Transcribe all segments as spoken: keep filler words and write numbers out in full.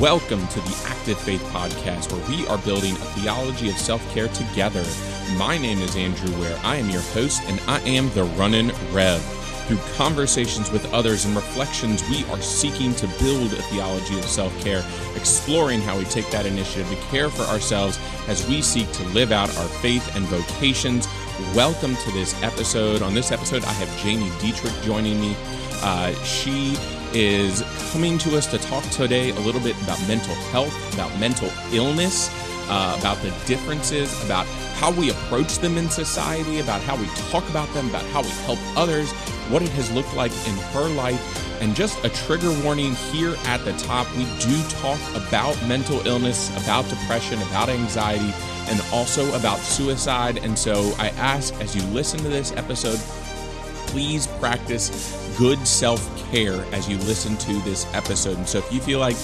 Welcome to the Active Faith Podcast, where we are building a theology of self-care together. My name is Andrew Ware. I am your host, and I am the Runnin' Rev. Through conversations with others and reflections, we are seeking to build a theology of self-care, exploring how we take that initiative to care for ourselves as we seek to live out our faith and vocations. Welcome to this episode. On this episode, I have Jamie Deitrick joining me. Uh, she is coming to us to talk today a little bit about mental health, about mental illness, uh, about the differences, about how we approach them in society, about how we talk about them, about how we help others, what it has looked like in her life. And just a trigger warning here at the top, we do talk about mental illness, about depression, about anxiety, and also about suicide. And so I ask, as you listen to this episode, please practice good self-care as you listen to this episode. And so if you feel like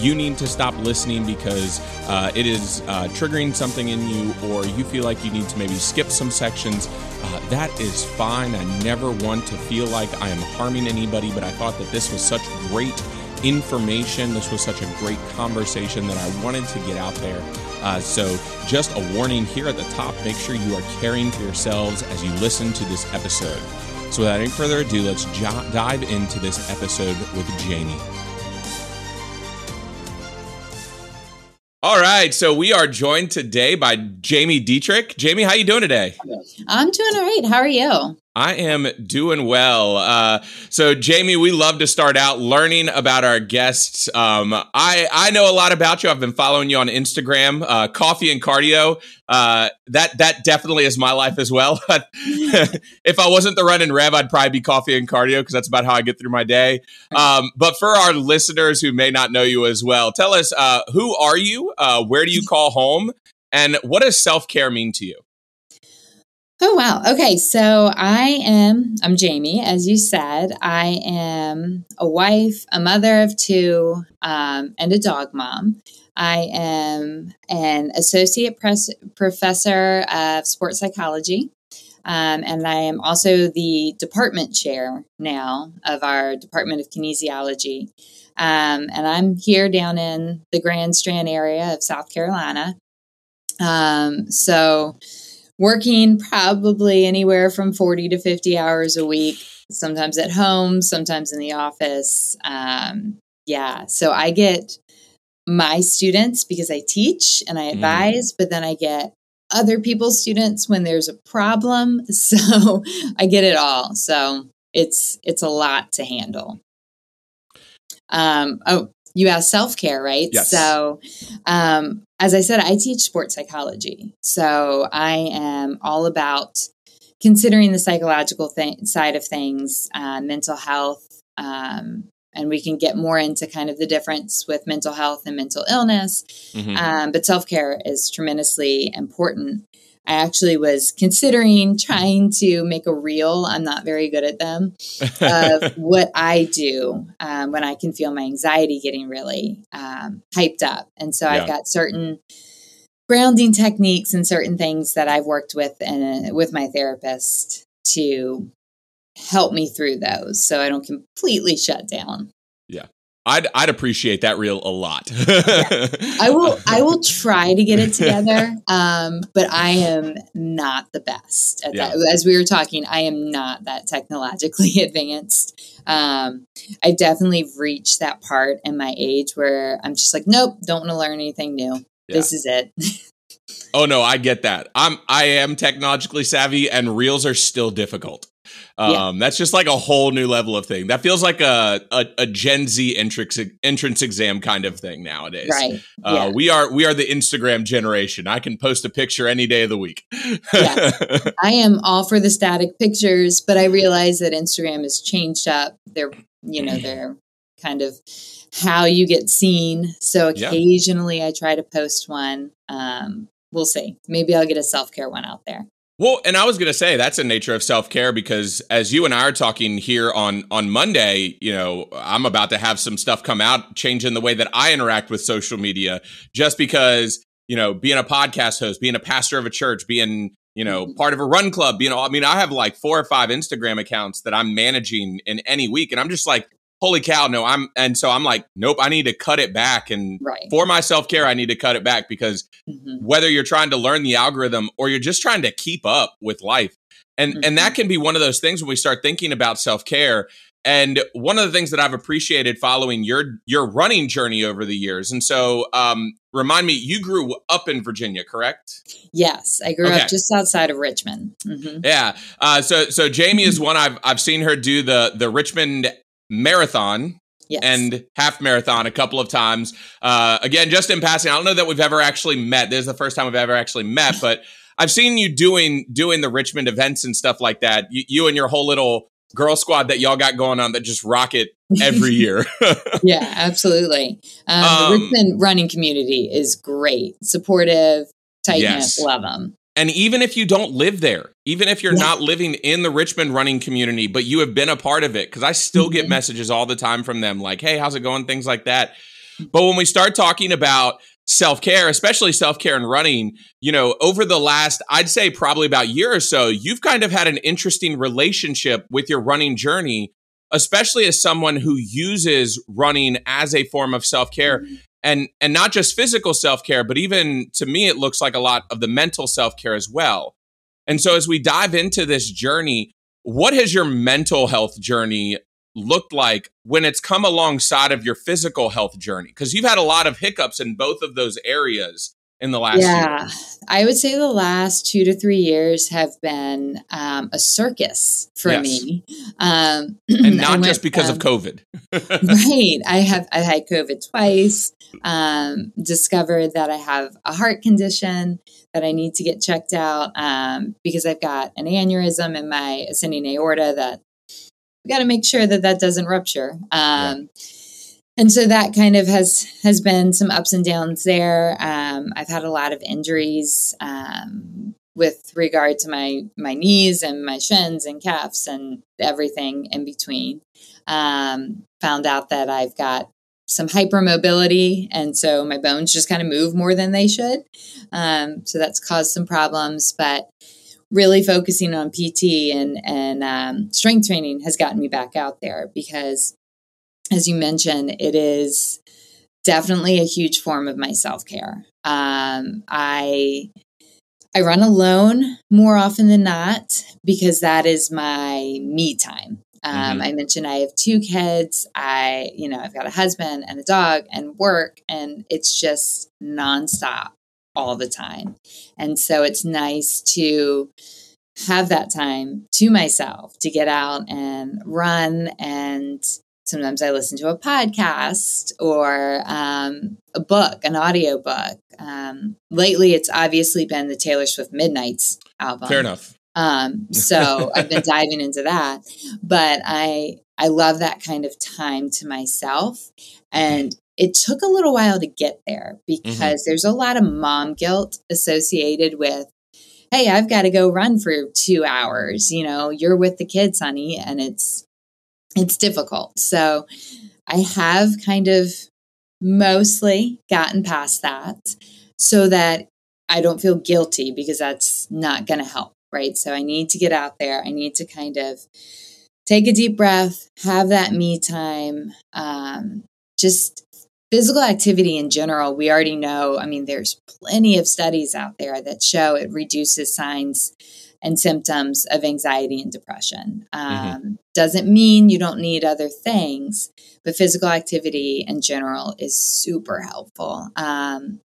you need to stop listening because uh, it is uh, triggering something in you, or you feel like you need to maybe skip some sections, uh, that is fine. I never want to feel like I am harming anybody, but I thought that this was such great information. This was such a great conversation that I wanted to get out there. Uh, so just a warning here at the top, make sure you are caring for yourselves as you listen to this episode. So without any further ado, let's jo- dive into this episode with Jamie. All right, so we are joined today by Jamie Deitrick. Jamie, how are you doing today? I'm doing all right. How are you? I am doing well. Uh, so, Jamie, we love to start out learning about our guests. Um, I, I know a lot about you. I've been following you on Instagram, uh, Coffee and Cardio. Uh, that that definitely is my life as well. If I wasn't the Runnin' Rev, I'd probably be Coffee and Cardio because that's about how I get through my day. Um, but for our listeners who may not know you as well, tell us, uh, who are you? Uh, where do you call home? And what does self-care mean to you? Oh, wow. Okay. So I am, I'm Jamie, as you said. I am a wife, a mother of two, um, and a dog mom. I am an associate pres- professor of sports psychology. Um, and I am also the department chair now of our Department of Kinesiology. Um, and I'm here down in the Grand Strand area of South Carolina. Um, so working probably anywhere from forty to fifty hours a week, sometimes at home, sometimes in the office. Um, yeah. So I get my students because I teach and I advise, mm. but then I get other people's students when there's a problem. So I get it all. So it's, it's a lot to handle. Um, oh, you asked self-care, right? Yes. So, um, as I said, I teach sports psychology, so I am all about considering the psychological th- side of things, uh, mental health, um, and we can get more into kind of the difference with mental health and mental illness, mm-hmm. um, but self-care is tremendously important. I actually was considering trying to make a reel, I'm not very good at them, of what I do um, when I can feel my anxiety getting really um, hyped up. And so yeah. I've got certain grounding techniques and certain things that I've worked with and uh, with my therapist to help me through those so I don't completely shut down. Yeah. I'd I'd appreciate that reel a lot. yeah. I will I will try to get it together, um, but I am not the best at yeah. that. As we were talking, I am not that technologically advanced. Um, I definitely reached that part in my age where I'm just like, nope, don't want to learn anything new. Yeah. This is it. Oh no, I get that. I'm I am technologically savvy, and reels are still difficult. Um, yeah. That's just like a whole new level of thing. That feels like a a, a Gen Z entrance entrance exam kind of thing nowadays. Right. Uh, yeah. We are we are the Instagram generation. I can post a picture any day of the week. yeah. I am all for the static pictures, but I realize that Instagram has changed up their, you know, their kind of how you get seen. So occasionally yeah. I try to post one. Um, we'll see. Maybe I'll get a self-care one out there. Well, and I was going to say that's a nature of self-care because as you and I are talking here on, on Monday, you know, I'm about to have some stuff come out, changing the way that I interact with social media just because, you know, being a podcast host, being a pastor of a church, being, you know, mm-hmm. part of a run club, being, I mean, I have like four or five Instagram accounts that I'm managing in any week. And I'm just like, holy cow, no, I'm, and so I'm like, nope, I need to cut it back. And right. for my self-care, I need to cut it back because mm-hmm. whether you're trying to learn the algorithm or you're just trying to keep up with life. And, mm-hmm. and that can be one of those things when we start thinking about self-care. And one of the things that I've appreciated following your, your running journey over the years. And so, um, remind me, you grew up in Virginia, correct? Yes. I grew okay. up just outside of Richmond. Mm-hmm. Yeah. Uh, so, so Jamie is one I've, I've seen her do the, the Richmond Marathon yes. and half marathon a couple of times. Uh, again, just in passing, I don't know that we've ever actually met. This is the first time we've ever actually met, but I've seen you doing, doing the Richmond events and stuff like that. You, you and your whole little girl squad that y'all got going on that just rock it every year. Yeah, absolutely. Um, um, the Richmond running community is great, supportive, tight-knit, yes. love them. And even if you don't live there, even if you're yeah. not living in the Richmond running community, but you have been a part of it, because I still mm-hmm. get messages all the time from them like, hey, how's it going? Things like that. But when we start talking about self-care, especially self-care and running, you know, over the last, I'd say probably about a year or so, you've kind of had an interesting relationship with your running journey, especially as someone who uses running as a form of self-care. Mm-hmm. And and not just physical self-care, but even to me, it looks like a lot of the mental self-care as well. And so as we dive into this journey, what has your mental health journey looked like when it's come alongside of your physical health journey? Because you've had a lot of hiccups in both of those areas in the last yeah, year. I would say the last two to three years have been um, a circus for yes. me. Um, and not went, just because um, of COVID. Right. I have, I had COVID twice, um, discovered that I have a heart condition that I need to get checked out um, because I've got an aneurysm in my ascending aorta that we got to make sure that that doesn't rupture. Um, yeah. And so that kind of has, has been some ups and downs there. Um, I've had a lot of injuries um, with regard to my, my knees and my shins and calves and everything in between. Um, found out that I've got some hypermobility. And so my bones just kind of move more than they should. Um, so that's caused some problems, but really focusing on P T and, and um, strength training has gotten me back out there because, as you mentioned, it is definitely a huge form of my self-care. Um, I I run alone more often than not because that is my me time. Um, mm-hmm. I mentioned I have two kids. I, you know, I've got a husband and a dog and work, and it's just nonstop all the time. And so it's nice to have that time to myself to get out and run, and sometimes I listen to a podcast or um, a book, an audio book. Um, lately, it's obviously been the Taylor Swift Midnights album. Fair enough. Um, so I've been diving into that. But I I love that kind of time to myself. And it took a little while to get there because mm-hmm. there's a lot of mom guilt associated with, hey, I've got to go run for two hours. You know, you're with the kids, honey. And it's It's difficult. So I have kind of mostly gotten past that so that I don't feel guilty, because that's not going to help, right? So I need to get out there. I need to kind of take a deep breath, have that me time, um, just physical activity in general. We already know, I mean, there's plenty of studies out there that show it reduces signs and symptoms of anxiety and depression. Um, mm-hmm. Doesn't mean you don't need other things, but physical activity in general is super helpful. Um,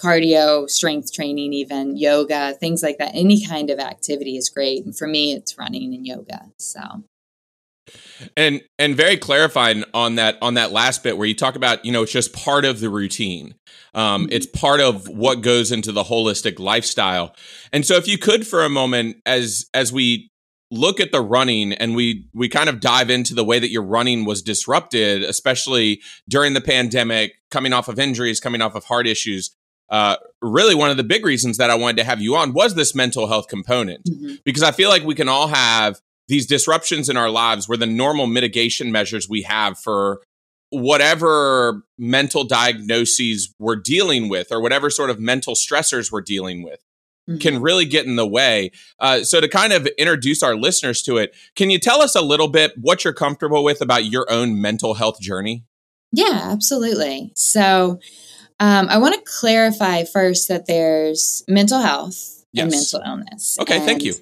cardio, strength training, even yoga, things like that. Any kind of activity is great. And for me, it's running and yoga. So, and and very clarifying on that on that last bit where you talk about, you know, it's just part of the routine. Um, it's part of what goes into the holistic lifestyle. And so if you could for a moment, as as we look at the running and we we kind of dive into the way that your running was disrupted, especially during the pandemic, coming off of injuries, coming off of heart issues, uh, really one of the big reasons that I wanted to have you on was this mental health component, mm-hmm. because I feel like we can all have these disruptions in our lives where the normal mitigation measures we have for whatever mental diagnoses we're dealing with or whatever sort of mental stressors we're dealing with. mm-hmm. can really get in the way. Uh, so to kind of introduce our listeners to it, can you tell us a little bit what you're comfortable with about your own mental health journey? Yeah, absolutely. So um, I want to clarify first that there's mental health yes. and mental illness. Okay, and thank you.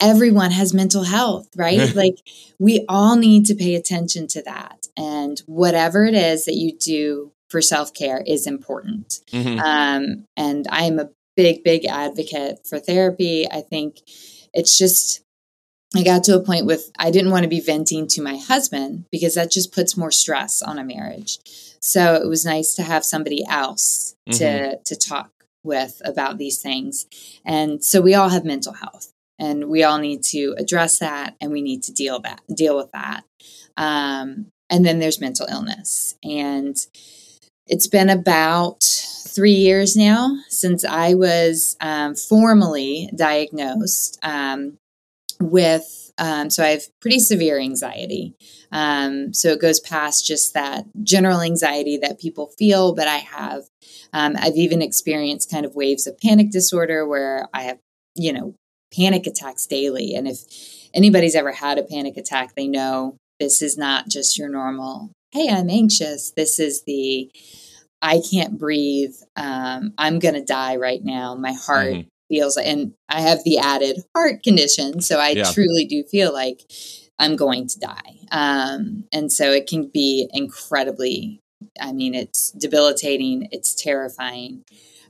Everyone has mental health, right? Like we all need to pay attention to that. And whatever it is that you do for self-care is important. Mm-hmm. Um, and I am a big, big advocate for therapy. I think it's just, I got to a point with, I didn't want to be venting to my husband because that just puts more stress on a marriage. So it was nice to have somebody else mm-hmm. to, to talk with about these things. And so we all have mental health and we all need to address that and we need to deal that, deal with that. Um, and then there's mental illness. And it's been about three years now since I was um, formally diagnosed um, with, um, so I have pretty severe anxiety. Um, so it goes past just that general anxiety that people feel, but I have, um, I've even experienced kind of waves of panic disorder where I have, you know, panic attacks daily. And if anybody's ever had a panic attack, they know this is not just your normal, hey, I'm anxious. This is the, I can't breathe. Um, I'm going to die right now. My heart mm-hmm. feels, and I have the added heart condition. So I yeah. truly do feel like I'm going to die. Um, and so it can be incredibly, I mean, it's debilitating. It's terrifying.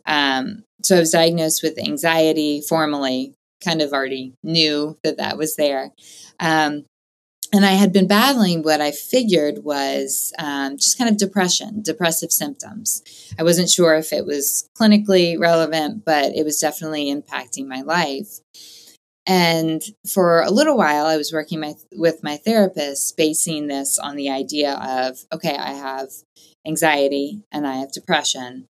Um, so I was diagnosed with anxiety formally, kind of already knew that that was there. Um, and I had been battling what I figured was um, just kind of depression, depressive symptoms. I wasn't sure if it was clinically relevant, but it was definitely impacting my life. And for a little while, I was working my, with my therapist, basing this on the idea of, okay, I have anxiety and I have depression.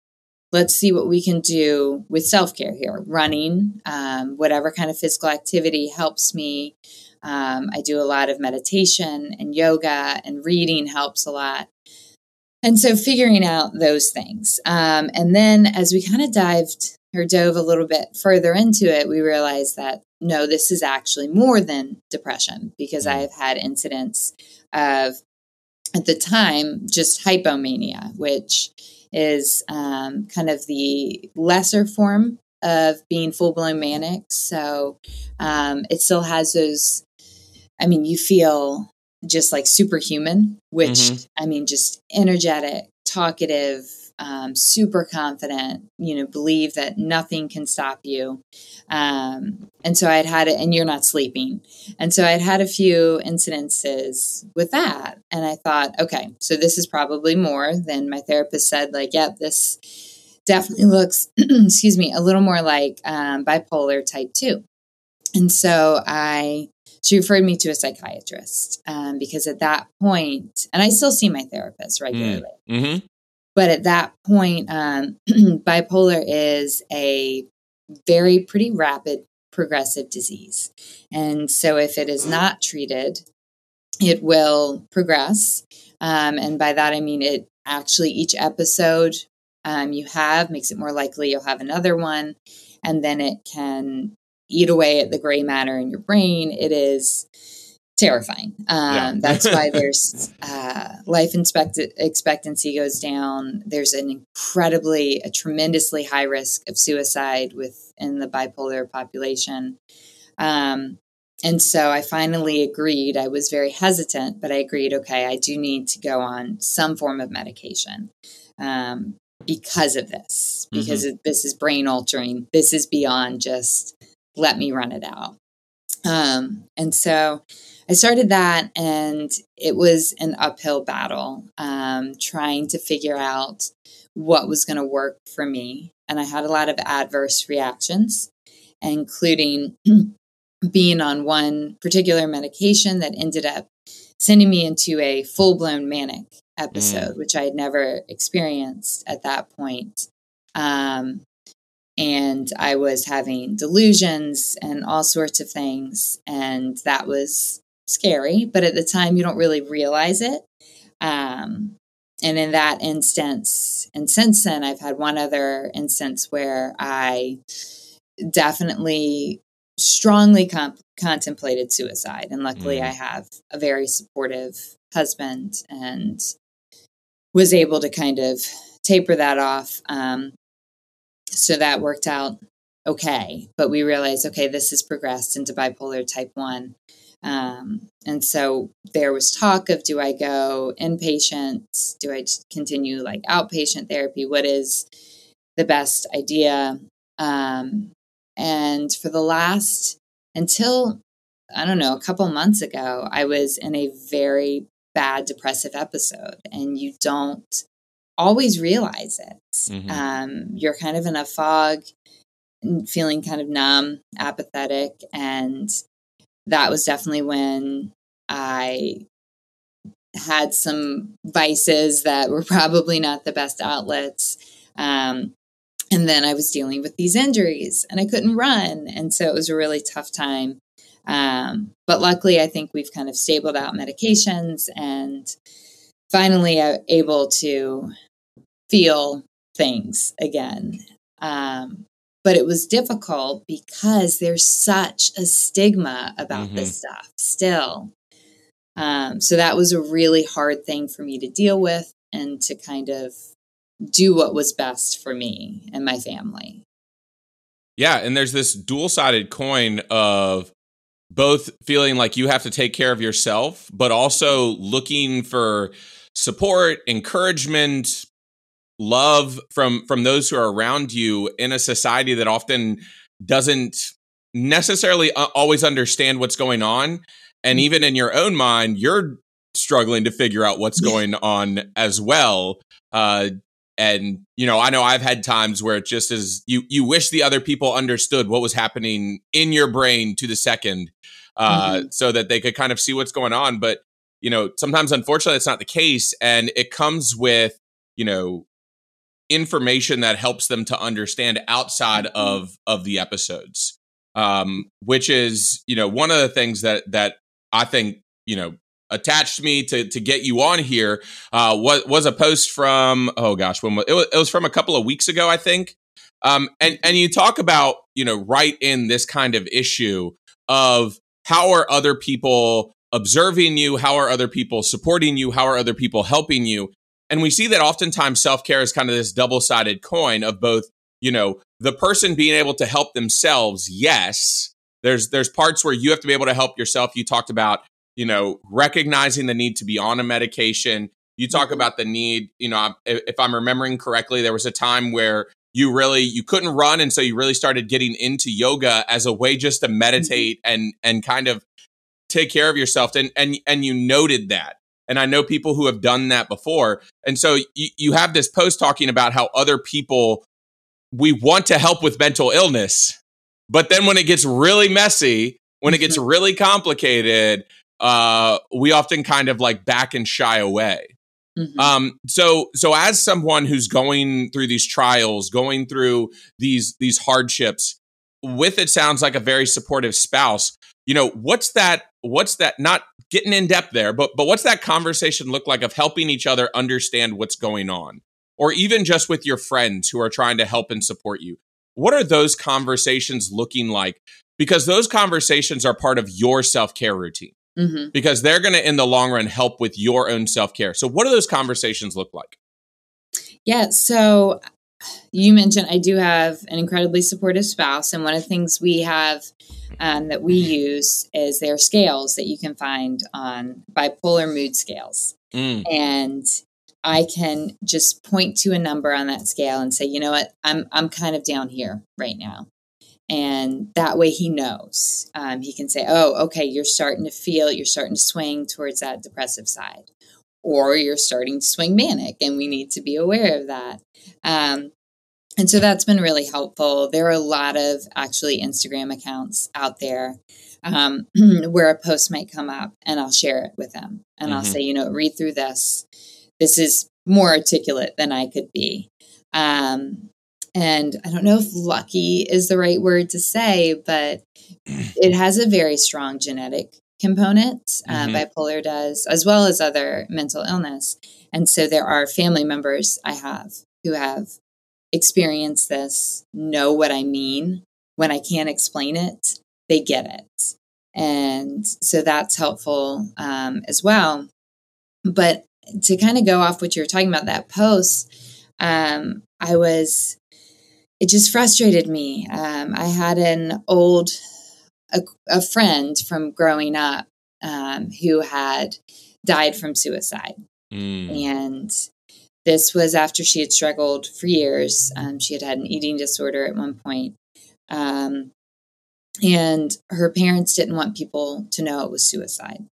Let's see what we can do with self-care here. Running, um, whatever kind of physical activity helps me. Um, I do a lot of meditation and yoga, and reading helps a lot. And so figuring out those things. Um, and then as we kind of dived or dove a little bit further into it, we realized that, no, this is actually more than depression, because I have had incidents of, at the time, just hypomania, which is um, kind of the lesser form of being full-blown manic. So um, it still has those, I mean, you feel just like superhuman, which, mm-hmm. I mean, just energetic, talkative, um, super confident, you know, believe that nothing can stop you. Um, and so I'd had it, and you're not sleeping. And so I'd had a few incidences with that. And I thought, okay, so this is probably more than my therapist said, like, yep, yeah, this definitely looks, excuse me, a little more like, um, bipolar type two. And so I, she referred me to a psychiatrist, um, because at that point, and I still see my therapist regularly. Mm-hmm. But at that point, um, bipolar is a very pretty rapid progressive disease. And so if it is not treated, it will progress. Um, and by that, I mean, it actually each episode um, you have makes it more likely you'll have another one. And then it can eat away at the gray matter in your brain. It is terrifying. Um, yeah. That's why there's uh, life expect- expectancy goes down. There's an incredibly, a tremendously high risk of suicide within the bipolar population. Um, and so I finally agreed. I was very hesitant, but I agreed, okay, I do need to go on some form of medication um, because of this, because mm-hmm. this is brain altering. This is beyond just let me run it out. Um, and so I started that, and it was an uphill battle, um, trying to figure out what was going to work for me. And I had a lot of adverse reactions, including being on one particular medication that ended up sending me into a full-blown manic episode, mm. which I had never experienced at that point. Um, And I was having delusions and all sorts of things. And that was scary. But at the time, you don't really realize it. Um, and in that instance, and since then, I've had one other instance where I definitely strongly comp- contemplated suicide. And luckily mm. I have a very supportive husband and was able to kind of taper that off. Um, so that worked out okay. But we realized, okay, this has progressed into bipolar type one. Um, and so there was talk of, do I go inpatient? Do I continue like outpatient therapy? What is the best idea? Um, and for the last, until, I don't know, a couple months ago, I was in a very bad depressive episode, and you don't always realize it. Mm-hmm. Um, you're kind of in a fog, feeling kind of numb, apathetic. And that was definitely when I had some vices that were probably not the best outlets. Um, and then I was dealing with these injuries and I couldn't run. And so it was a really tough time. Um, but luckily, I think we've kind of stabled out medications and finally are able to feel things again. Um, But it was difficult because there's such a stigma about mm-hmm. this stuff still. Um, so that was a really hard thing for me to deal with and to kind of do what was best for me and my family. Yeah. And there's this dual-sided coin of both feeling like you have to take care of yourself, but also looking for support, encouragement, love from from those who are around you in a society that often doesn't necessarily always understand what's going on. And even in your own mind, you're struggling to figure out what's going on as well. Uh, and, you know, I know I've had times where it just is, you, you wish the other people understood what was happening in your brain to the second, uh, mm-hmm. so that they could kind of see what's going on. But, you know, sometimes, unfortunately, it's not the case. And it comes with, you know, information that helps them to understand outside of of the episodes, um, which is, you know, one of the things that that I think, you know, attached me to to get you on here uh, was was a post from oh gosh, when was, it was it was from a couple of weeks ago, I think, um, and and you talk about, you know, right in this kind of issue of how are other people observing you, how are other people supporting you, how are other people helping you. And we see that oftentimes self-care is kind of this double-sided coin of both, you know, the person being able to help themselves. Yes, there's there's parts where you have to be able to help yourself. You talked about, you know, recognizing the need to be on a medication. You talk about the need, you know, if I'm remembering correctly, there was a time where you really, you couldn't run. And so you really started getting into yoga as a way just to meditate mm-hmm. and and kind of take care of yourself. And and and you noted that. And I know people who have done that before. And so you, you have this post talking about how other people, we want to help with mental illness, but then when it gets really messy, when it gets really complicated, uh, we often kind of like back and shy away. Mm-hmm. Um, so, so as someone who's going through these trials, going through these, these hardships with, it sounds like a very supportive spouse, you know, what's that, what's that, not getting in depth there, but but what's that conversation look like of helping each other understand what's going on? Or even just with your friends who are trying to help and support you. What are those conversations looking like? Because those conversations are part of your self-care routine. Mm-hmm. Because they're going to, in the long run, help with your own self-care. So what do those conversations look like? Yeah, so you mentioned I do have an incredibly supportive spouse. And one of the things we have Um, that we use is their scales that you can find on bipolar mood scales. Mm. And I can just point to a number on that scale and say, you know what, I'm, I'm kind of down here right now. And that way he knows, um, he can say, oh, okay, you're starting to feel, you're starting to swing towards that depressive side, or you're starting to swing manic, and we need to be aware of that. Um, And so that's been really helpful. There are a lot of actually Instagram accounts out there um, where a post might come up and I'll share it with them. And mm-hmm. I'll say, you know, read through this. This is more articulate than I could be. Um, and I don't know if lucky is the right word to say, but it has a very strong genetic component. Mm-hmm. Uh, bipolar does, as well as other mental illness. And so there are family members I have who have experience this, know what I mean, when I can't explain it, they get it. And so that's helpful um, as well. But to kind of go off what you were talking about, that post, um, I was, it just frustrated me. Um, I had an old, a, a friend from growing up um, who had died from suicide. Mm. And this was after she had struggled for years. Um, she had had an eating disorder at one point. Um, and her parents didn't want people to know it was suicide.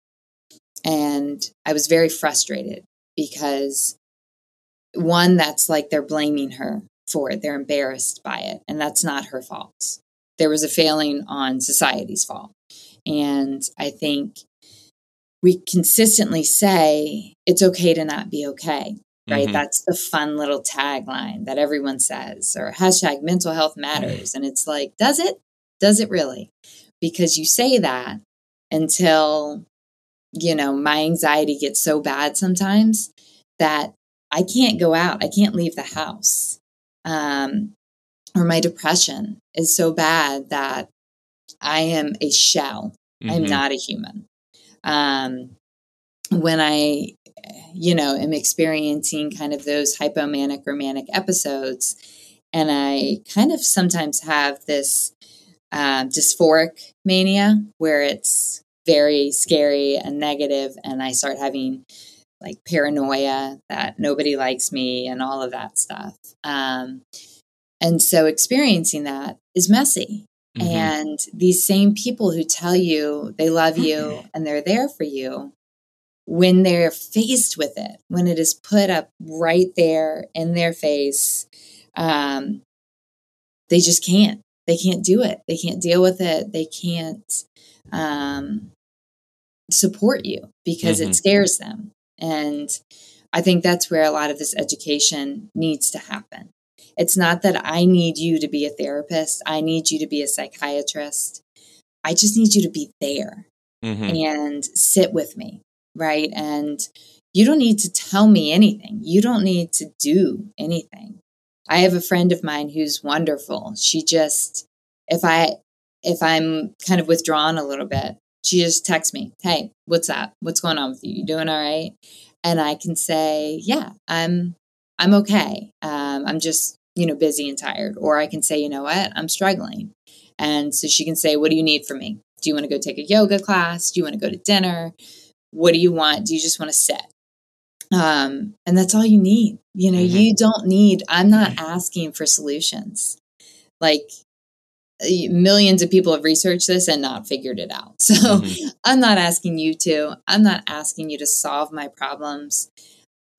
And I was very frustrated because, one, that's like they're blaming her for it. They're embarrassed by it. And that's not her fault. There was a failing on society's fault. And I think we consistently say it's okay to not be okay, right? Mm-hmm. That's the fun little tagline that everyone says, or hashtag mental health matters. Mm-hmm. And it's like, does it? Does it really? Because you say that until, you know, my anxiety gets so bad sometimes that I can't go out. I can't leave the house. Um, or my depression is so bad that I am a shell. Mm-hmm. I'm not a human. Um, when I, you know, am experiencing kind of those hypomanic or manic episodes, and I kind of sometimes have this uh, dysphoric mania where it's very scary and negative, and I start having like paranoia that nobody likes me and all of that stuff. Um, and so experiencing that is messy. Mm-hmm. And these same people who tell you they love you and they're there for you, when they're faced with it, when it is put up right there in their face, um, they just can't. They can't do it. They can't deal with it. They can't um, support you because mm-hmm. it scares them. And I think that's where a lot of this education needs to happen. It's not that I need you to be a therapist. I need you to be a psychiatrist. I just need you to be there mm-hmm. and sit with me, right? And you don't need to tell me anything. You don't need to do anything. I have a friend of mine who's wonderful. She just, if I, if I'm kind of withdrawn a little bit, she just texts me, "Hey, what's up? What's going on with you? You doing all right?" And I can say, "Yeah, I'm, I'm okay. Um, I'm just, you know, busy and tired." Or I can say, "You know what? I'm struggling." And so she can say, "What do you need from me? Do you want to go take a yoga class? Do you want to go to dinner? What do you want? Do you just want to sit?" Um, and that's all you need. You know, mm-hmm. you don't need, I'm not asking for solutions. Like, millions of people have researched this and not figured it out. So mm-hmm. I'm not asking you to, I'm not asking you to solve my problems.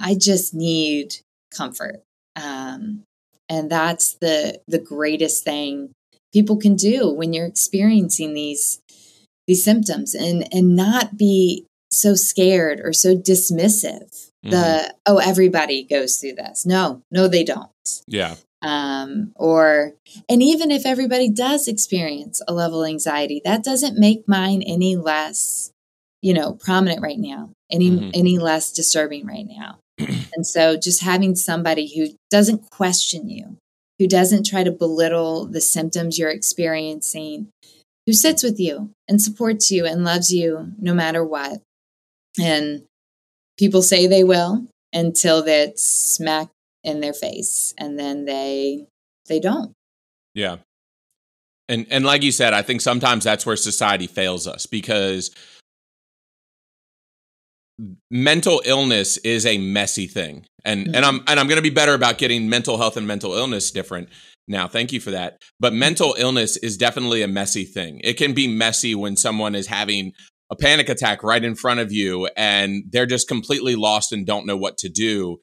I just need comfort. Um, and that's the, the greatest thing people can do when you're experiencing these, these symptoms, and, and not be so scared or so dismissive. Mm-hmm. The, oh, everybody goes through this. No, no, they don't. Yeah. Um, or, and even if everybody does experience a level of anxiety, that doesn't make mine any less, you know, prominent right now, any, mm-hmm. any less disturbing right now. And so just having somebody who doesn't question you, who doesn't try to belittle the symptoms you're experiencing, who sits with you and supports you and loves you no matter what. And people say they will until that's smacked in their face, and then they they don't. Yeah. And and like you said, I think sometimes that's where society fails us, because mental illness is a messy thing. And mm-hmm. and I'm and I'm going to be better about getting mental health and mental illness different now. Thank you for that. But mental illness is definitely a messy thing. It can be messy when someone is having a panic attack right in front of you and they're just completely lost and don't know what to do.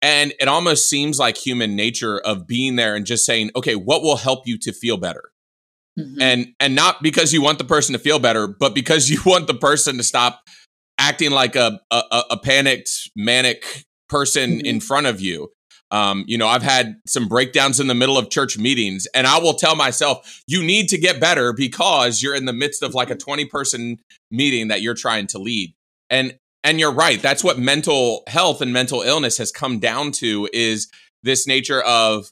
And it almost seems like human nature of being there and just saying, okay, what will help you to feel better? Mm-hmm. And and not because you want the person to feel better, but because you want the person to stop acting like a a, a panicked, manic person mm-hmm. in front of you. Um, you know, I've had some breakdowns in the middle of church meetings, and I will tell myself, you need to get better because you're in the midst of like a twenty person meeting that you're trying to lead. And And you're right. That's what mental health and mental illness has come down to, is this nature of,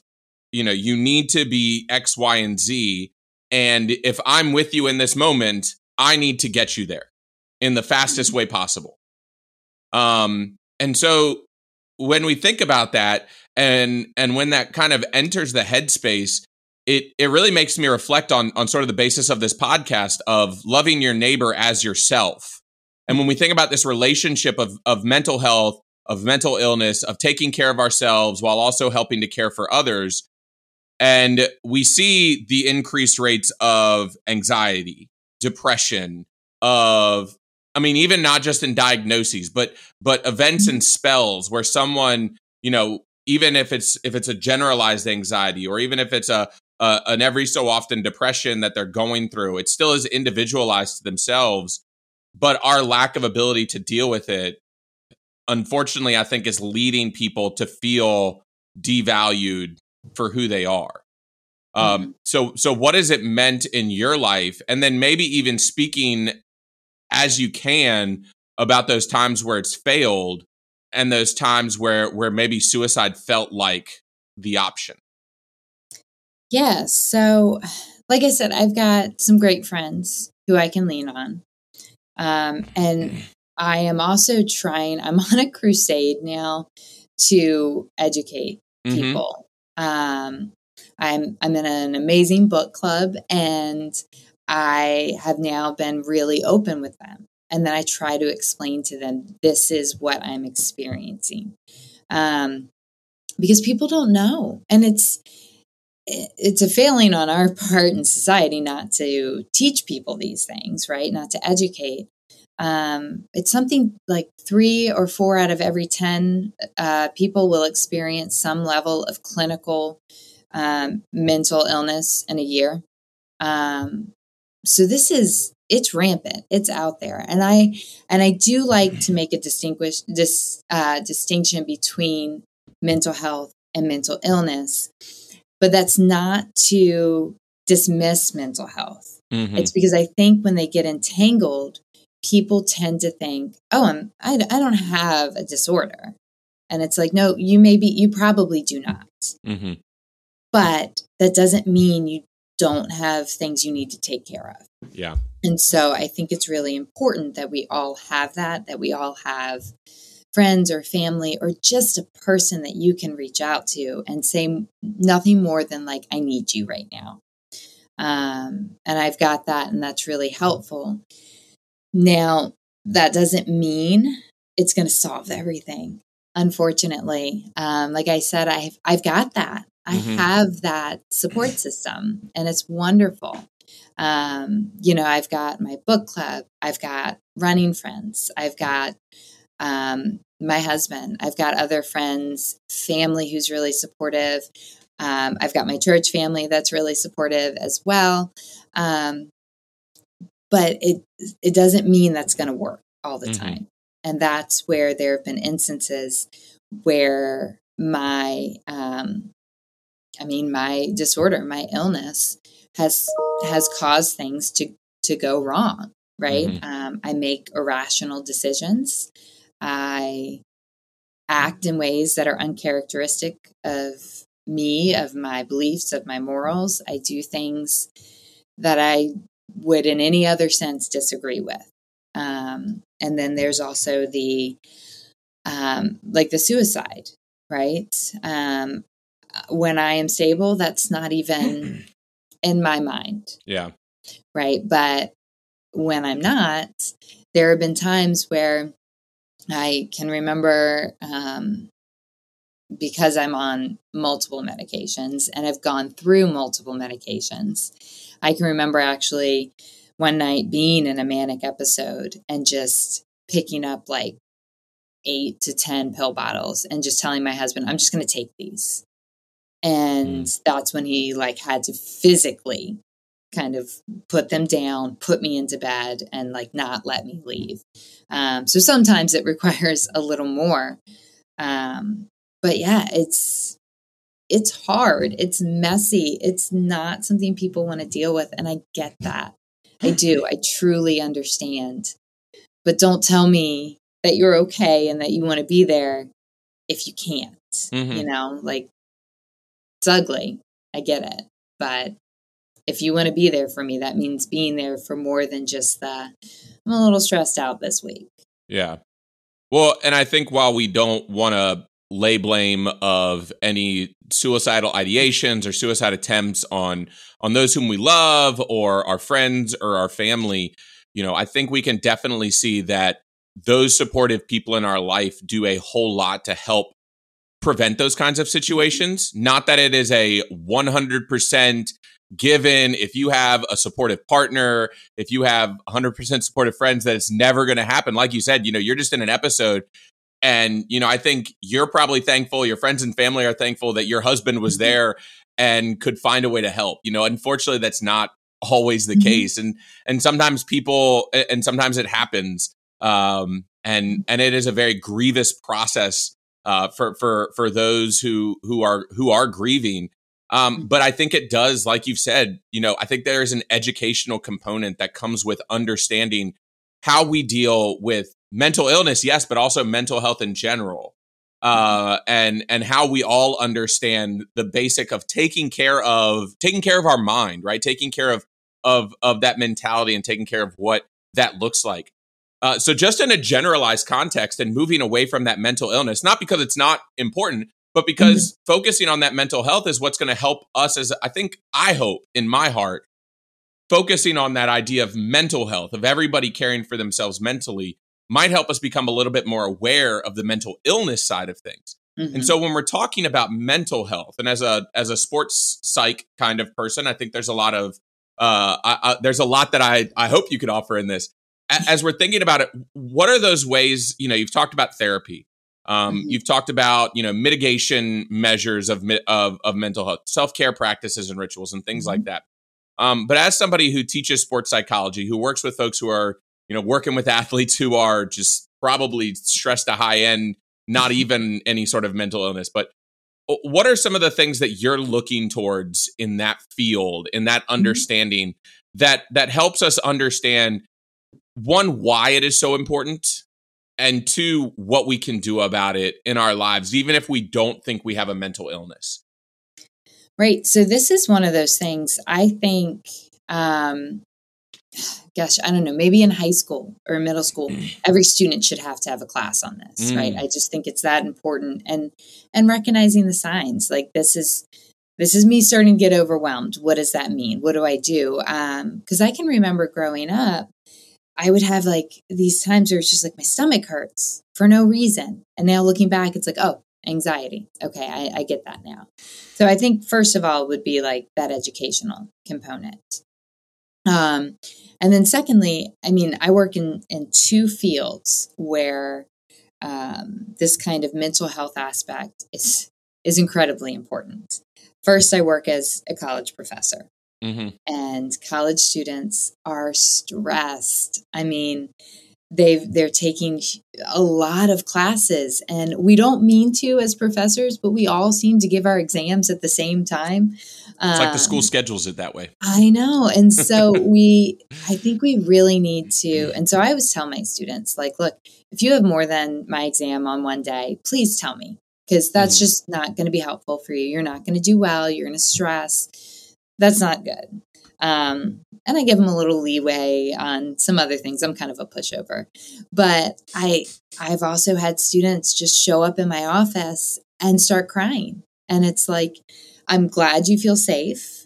you know, you need to be X, Y, and Z. And if I'm with you in this moment, I need to get you there in the fastest way possible. Um, and so when we think about that, and and when that kind of enters the headspace, it it really makes me reflect on on sort of the basis of this podcast of loving your neighbor as yourself. And when we think about this relationship of of mental health, of mental illness, of taking care of ourselves while also helping to care for others, and we see the increased rates of anxiety, depression, of, I mean, even not just in diagnoses, but but events and spells where someone, you know, even if it's if it's a generalized anxiety, or even if it's a, a an every so often depression that they're going through, it still is individualized to themselves. But our lack of ability to deal with it, unfortunately, I think is leading people to feel devalued for who they are. Um, mm-hmm. So, so what has it meant in your life? And then maybe even speaking as you can about those times where it's failed and those times where, where maybe suicide felt like the option. Yeah. So, like I said, I've got some great friends who I can lean on. Um, and I am also trying, I'm on a crusade now to educate mm-hmm. people. Um, I'm, I'm in an amazing book club, and I have now been really open with them. And then I try to explain to them, this is what I'm experiencing. Um, because people don't know, and it's, it's a failing on our part in society not to teach people these things, right? Not to educate. Um, it's something like three or four out of every ten uh, people will experience some level of clinical um, mental illness in a year. Um, so this is, it's rampant. It's out there. And I, and I do like to make a distinguish this uh, distinction between mental health and mental illness. But that's not to dismiss mental health. Mm-hmm. It's because I think when they get entangled, people tend to think, oh, I'm, I, I don't have a disorder. And it's like, no, you maybe, you probably do not. Mm-hmm. But that doesn't mean you don't have things you need to take care of. Yeah. And so I think it's really important that we all have that, that we all have friends or family, or just a person that you can reach out to and say nothing more than like, I need you right now. Um, and I've got that, and that's really helpful. Now, that doesn't mean it's going to solve everything. Unfortunately, um, like I said, I've, I've got that. I mm-hmm. have that support system, and it's wonderful. Um, you know, I've got my book club, I've got running friends, I've got, um, my husband, I've got other friends, family who's really supportive. Um, I've got my church family that's really supportive as well. Um, but it, it doesn't mean that's going to work all the mm-hmm. time. And that's where there have been instances where my, um, I mean, my disorder, my illness has, has caused things to, to go wrong. Right. Mm-hmm. Um, I make irrational decisions. I act in ways that are uncharacteristic of me, of my beliefs, of my morals. I do things that I would in any other sense disagree with. Um, and then there's also the, um, like the suicide, right? Um, when I am stable, that's not even in my mind. Yeah. Right. But when I'm not, there have been times where I can remember, um, because I'm on multiple medications and I've gone through multiple medications, I can remember actually one night being in a manic episode and just picking up like eight to ten pill bottles and just telling my husband, I'm just going to take these. And mm. that's when he like had to physically kind of put them down, put me into bed, and like not let me leave. Um, so sometimes it requires a little more. Um, but yeah, it's, it's hard. It's messy. It's not something people want to deal with. And I get that. I do. I truly understand, but don't tell me that you're okay and that you want to be there if you can't, mm-hmm. you know, like it's ugly. I get it. But if you want to be there for me, that means being there for more than just the, I'm a little stressed out this week. Yeah. Well, and I think while we don't want to lay blame of any suicidal ideations or suicide attempts on on those whom we love or our friends or our family, you know, I think we can definitely see that those supportive people in our life do a whole lot to help prevent those kinds of situations. Not that it is a one hundred percent given. If you have a supportive partner, if you have one hundred percent supportive friends, that it's never going to happen. Like you said, you know, you're just in an episode. And, you know, I think you're probably thankful, your friends and family are thankful that your husband was there and could find a way to help. You know, unfortunately, that's not always the case. And and sometimes people, and sometimes it happens. Um, and and it is a very grievous process uh, for for for those who who are who are grieving. Um, but I think it does, like you've said, you know, I think there is an educational component that comes with understanding how we deal with mental illness, yes, but also mental health in general, uh, and and how we all understand the basic of taking care of taking care of our mind, right? Taking care of of of that mentality and taking care of what that looks like. Uh, so, just in a generalized context, and moving away from that mental illness, not because it's not important, but because mm-hmm. focusing on that mental health is what's going to help us. As I think, I hope in my heart, focusing on that idea of mental health, of everybody caring for themselves mentally, might help us become a little bit more aware of the mental illness side of things. Mm-hmm. And so when we're talking about mental health, and as a as a sports psych kind of person, I think there's a lot of uh, I, I, there's a lot that I I hope you could offer in this. A- as we're thinking about it, what are those ways? You know, you've talked about therapy, um, mm-hmm. you've talked about you know mitigation measures of of of mental health, self-care practices and rituals, and things mm-hmm. like that. Um, but as somebody who teaches sports psychology, who works with folks who are, you know, working with athletes who are just probably stressed to high end, not even any sort of mental illness, but what are some of the things that you're looking towards in that field, in that understanding mm-hmm. that that helps us understand, one, why it is so important, and two, what we can do about it in our lives, even if we don't think we have a mental illness? Right. So this is one of those things I think, um, gosh, I don't know, maybe in high school or middle school, every student should have to have a class on this, mm. right? I just think it's that important, and, and recognizing the signs, like this is, this is me starting to get overwhelmed. What does that mean? What do I do? Um, cause I can remember growing up, I would have like these times where it's just like my stomach hurts for no reason. And now looking back, it's like, oh, anxiety. Okay. I, I get that now. So I think first of all would be like that educational component. Um, and then secondly, I mean, I work in, in two fields where, um, this kind of mental health aspect is, is incredibly important. First, I work as a college professor mm-hmm. and college students are stressed. I mean, they've, they're taking a lot of classes, and we don't mean to as professors, but we all seem to give our exams at the same time. It's like the school schedules it that way. I know. And so we, I think we really need to. And so I always tell my students, like, look, if you have more than my exam on one day, please tell me, because that's mm. just not going to be helpful for you. You're not going to do well. You're going to stress. That's not good. Um, and I give them a little leeway on some other things. I'm kind of a pushover, but I, I've also had students just show up in my office and start crying. And it's like, I'm glad you feel safe,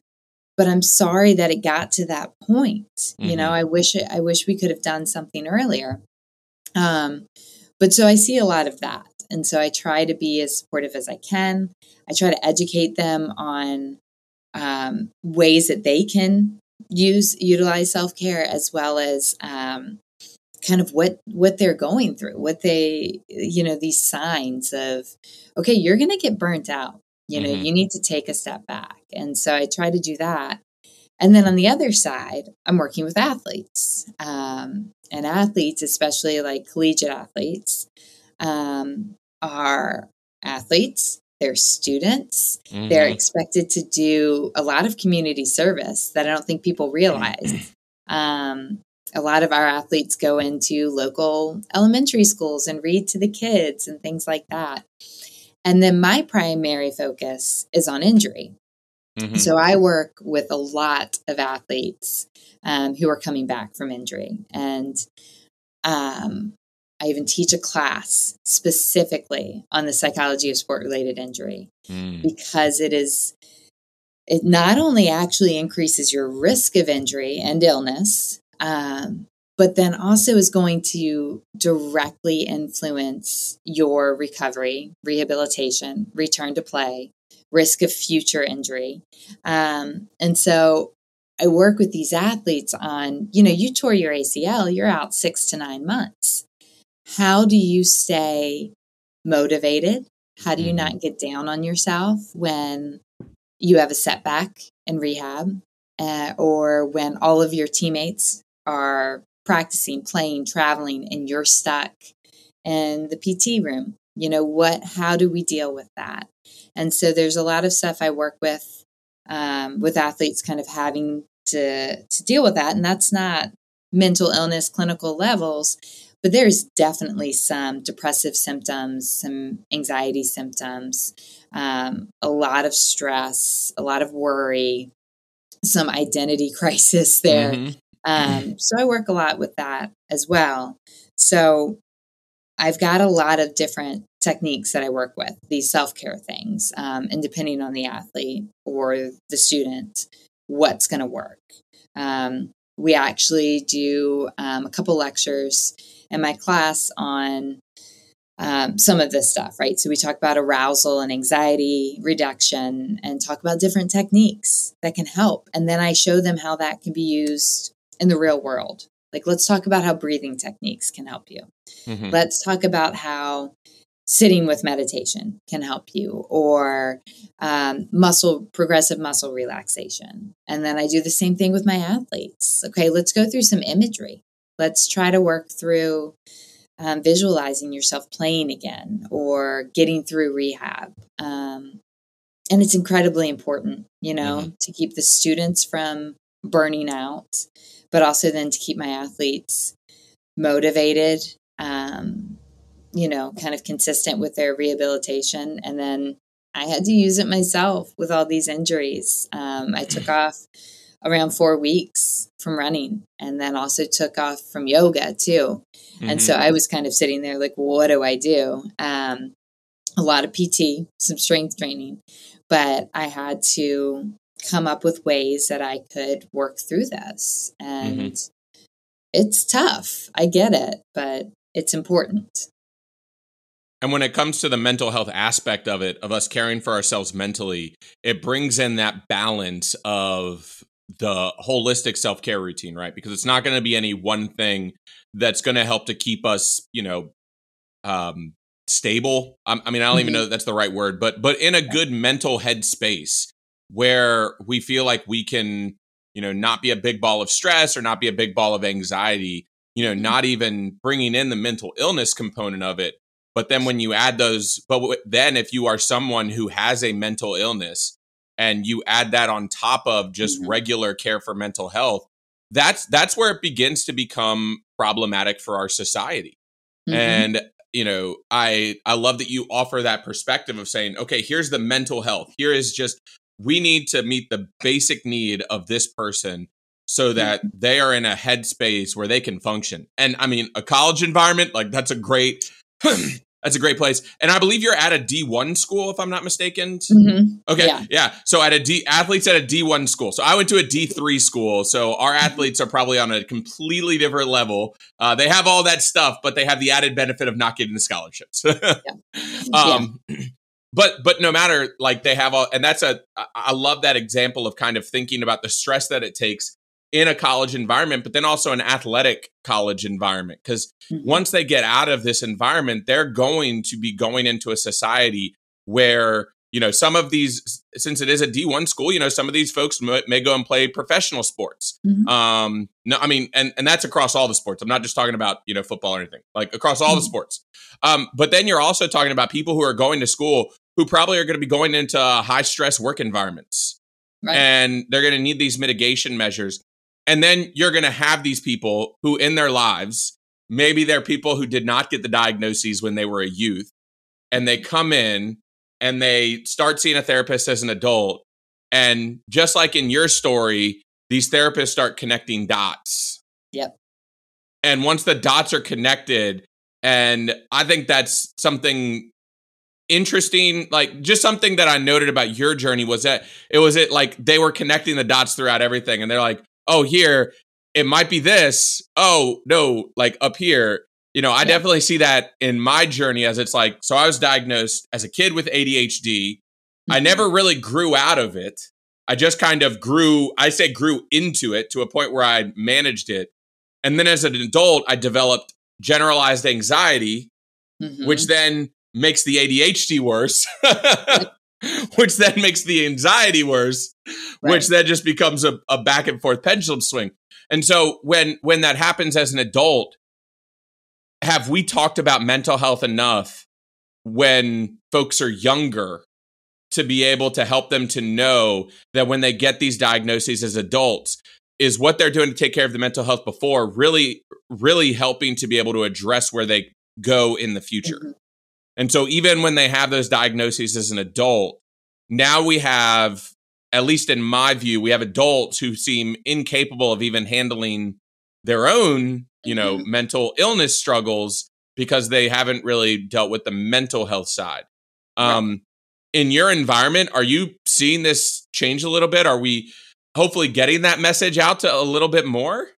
but I'm sorry that it got to that point. Mm-hmm. You know, I wish, it, I wish we could have done something earlier. Um, but so I see a lot of that. And so I try to be as supportive as I can. I try to educate them on, um, ways that they can use, utilize self-care, as well as, um, kind of what, what they're going through, what they, you know, these signs of, okay, you're going to get burnt out. You know, mm-hmm. you need to take a step back. And so I try to do that. And then on the other side, I'm working with athletes, um, and athletes, especially like collegiate athletes, um, are athletes, they're students, mm-hmm. they're expected to do a lot of community service that I don't think people realize. Um, a lot of our athletes go into local elementary schools and read to the kids and things like that. And then my primary focus is on injury. Mm-hmm. So I work with a lot of athletes um, who are coming back from injury. And um, I even teach a class specifically on the psychology of sport-related injury mm. because it is, it not only actually increases your risk of injury and illness, um, but then also is going to directly influence your recovery, rehabilitation, return to play, risk of future injury. Um, and so I work with these athletes on, you know, you tore your A C L, you're out six to nine months. How do you stay motivated? How do you not get down on yourself when you have a setback in rehab, uh, or when all of your teammates are practicing, playing, traveling, and you're stuck in the P T room? You know, what, how do we deal with that? And so there's a lot of stuff I work with, um, with athletes kind of having to, to deal with that. And that's not mental illness, clinical levels, but there's definitely some depressive symptoms, some anxiety symptoms, um, a lot of stress, a lot of worry, some identity crisis there. Mm-hmm. Um, so I work a lot with that as well. So I've got a lot of different techniques that I work with, these self-care things, um, and depending on the athlete or the student, what's going to work. Um, we actually do um, a couple lectures in my class on um, some of this stuff, right? So we talk about arousal and anxiety reduction and talk about different techniques that can help. And then I show them how that can be used in the real world. Like, let's talk about how breathing techniques can help you. Mm-hmm. Let's talk about how sitting with meditation can help you, or um, muscle, progressive muscle relaxation. And then I do the same thing with my athletes. Okay, let's go through some imagery. Let's try to work through um, visualizing yourself playing again or getting through rehab. Um, and it's incredibly important, you know, mm-hmm. to keep the students from burning out, but also then to keep my athletes motivated, um, you know, kind of consistent with their rehabilitation. And then I had to use it myself with all these injuries. Um, I took off around four weeks from running, and then also took off from yoga too. Mm-hmm. And so I was kind of sitting there like, what do I do? Um, a lot of P T, some strength training, but I had to come up with ways that I could work through this. And mm-hmm. it's tough. I get it, but it's important. And when it comes to the mental health aspect of it, of us caring for ourselves mentally, it brings in that balance of the holistic self-care routine, right? Because it's not going to be any one thing that's going to help to keep us, you know, um, stable. I, I mean, I don't mm-hmm. even know that that's the right word, but but in a good mental headspace, where we feel like we can, you know, not be a big ball of stress or not be a big ball of anxiety, you know, not even bringing in the mental illness component of it. But then when you add those, but w- then if you are someone who has a mental illness and you add that on top of just mm-hmm. regular care for mental health, that's, that's where it begins to become problematic for our society. Mm-hmm. And, you know, I, I love that you offer that perspective of saying, okay, here's the mental health. Here is just, we need to meet the basic need of this person so that they are in a headspace where they can function. And I mean, a college environment, like that's a great, that's a great place. And I believe you're at a D one school, if I'm not mistaken. Mm-hmm. Okay. Yeah. yeah. So at a D athletes at a D one school. So I went to a D three school. So our athletes are probably on a completely different level. Uh, they have all that stuff, but they have the added benefit of not getting the scholarships. yeah. Um, yeah. But but no matter, like they have all, and that's a, I love that example of kind of thinking about the stress that it takes in a college environment, but then also an athletic college environment. Because mm-hmm. once they get out of this environment, they're going to be going into a society where, you know, some of these, since it is a D one school, you know, some of these folks may, may go and play professional sports. Mm-hmm. Um, no, I mean, and, and that's across all the sports. I'm not just talking about, you know, football or anything, like across all mm-hmm. the sports. Um, but then you're also talking about people who are going to school who probably are going to be going into high stress work environments. Right. And they're going to need these mitigation measures. And then you're going to have these people who in their lives, maybe they're people who did not get the diagnoses when they were a youth, and they come in and they start seeing a therapist as an adult, And just like in your story, these therapists start connecting dots. Yep. And once the dots are connected, and I think that's something interesting, like just something that I noted about your journey was that it was it like they were connecting the dots throughout everything. And they're like, oh, here, it might be this. Oh, no, like up here. You know, I yeah. definitely see that in my journey as it's like, so I was diagnosed as a kid with A D H D. Mm-hmm. I never really grew out of it. I just kind of grew, I say grew into it to a point where I managed it. And then as an adult, I developed generalized anxiety, mm-hmm. which then makes the A D H D worse, which then makes the anxiety worse, right. which then just becomes a, a back and forth pendulum swing. And so when when that happens as an adult, have we talked about mental health enough when folks are younger to be able to help them to know that when they get these diagnoses as adults, is what they're doing to take care of the mental health before really, really helping to be able to address where they go in the future? Mm-hmm. And so even when they have those diagnoses as an adult, now we have, at least in my view, we have adults who seem incapable of even handling their own, you know, mm-hmm. mental illness struggles because they haven't really dealt with the mental health side. Um, right. In your environment, are you seeing this change a little bit? Are we hopefully getting that message out to a little bit more?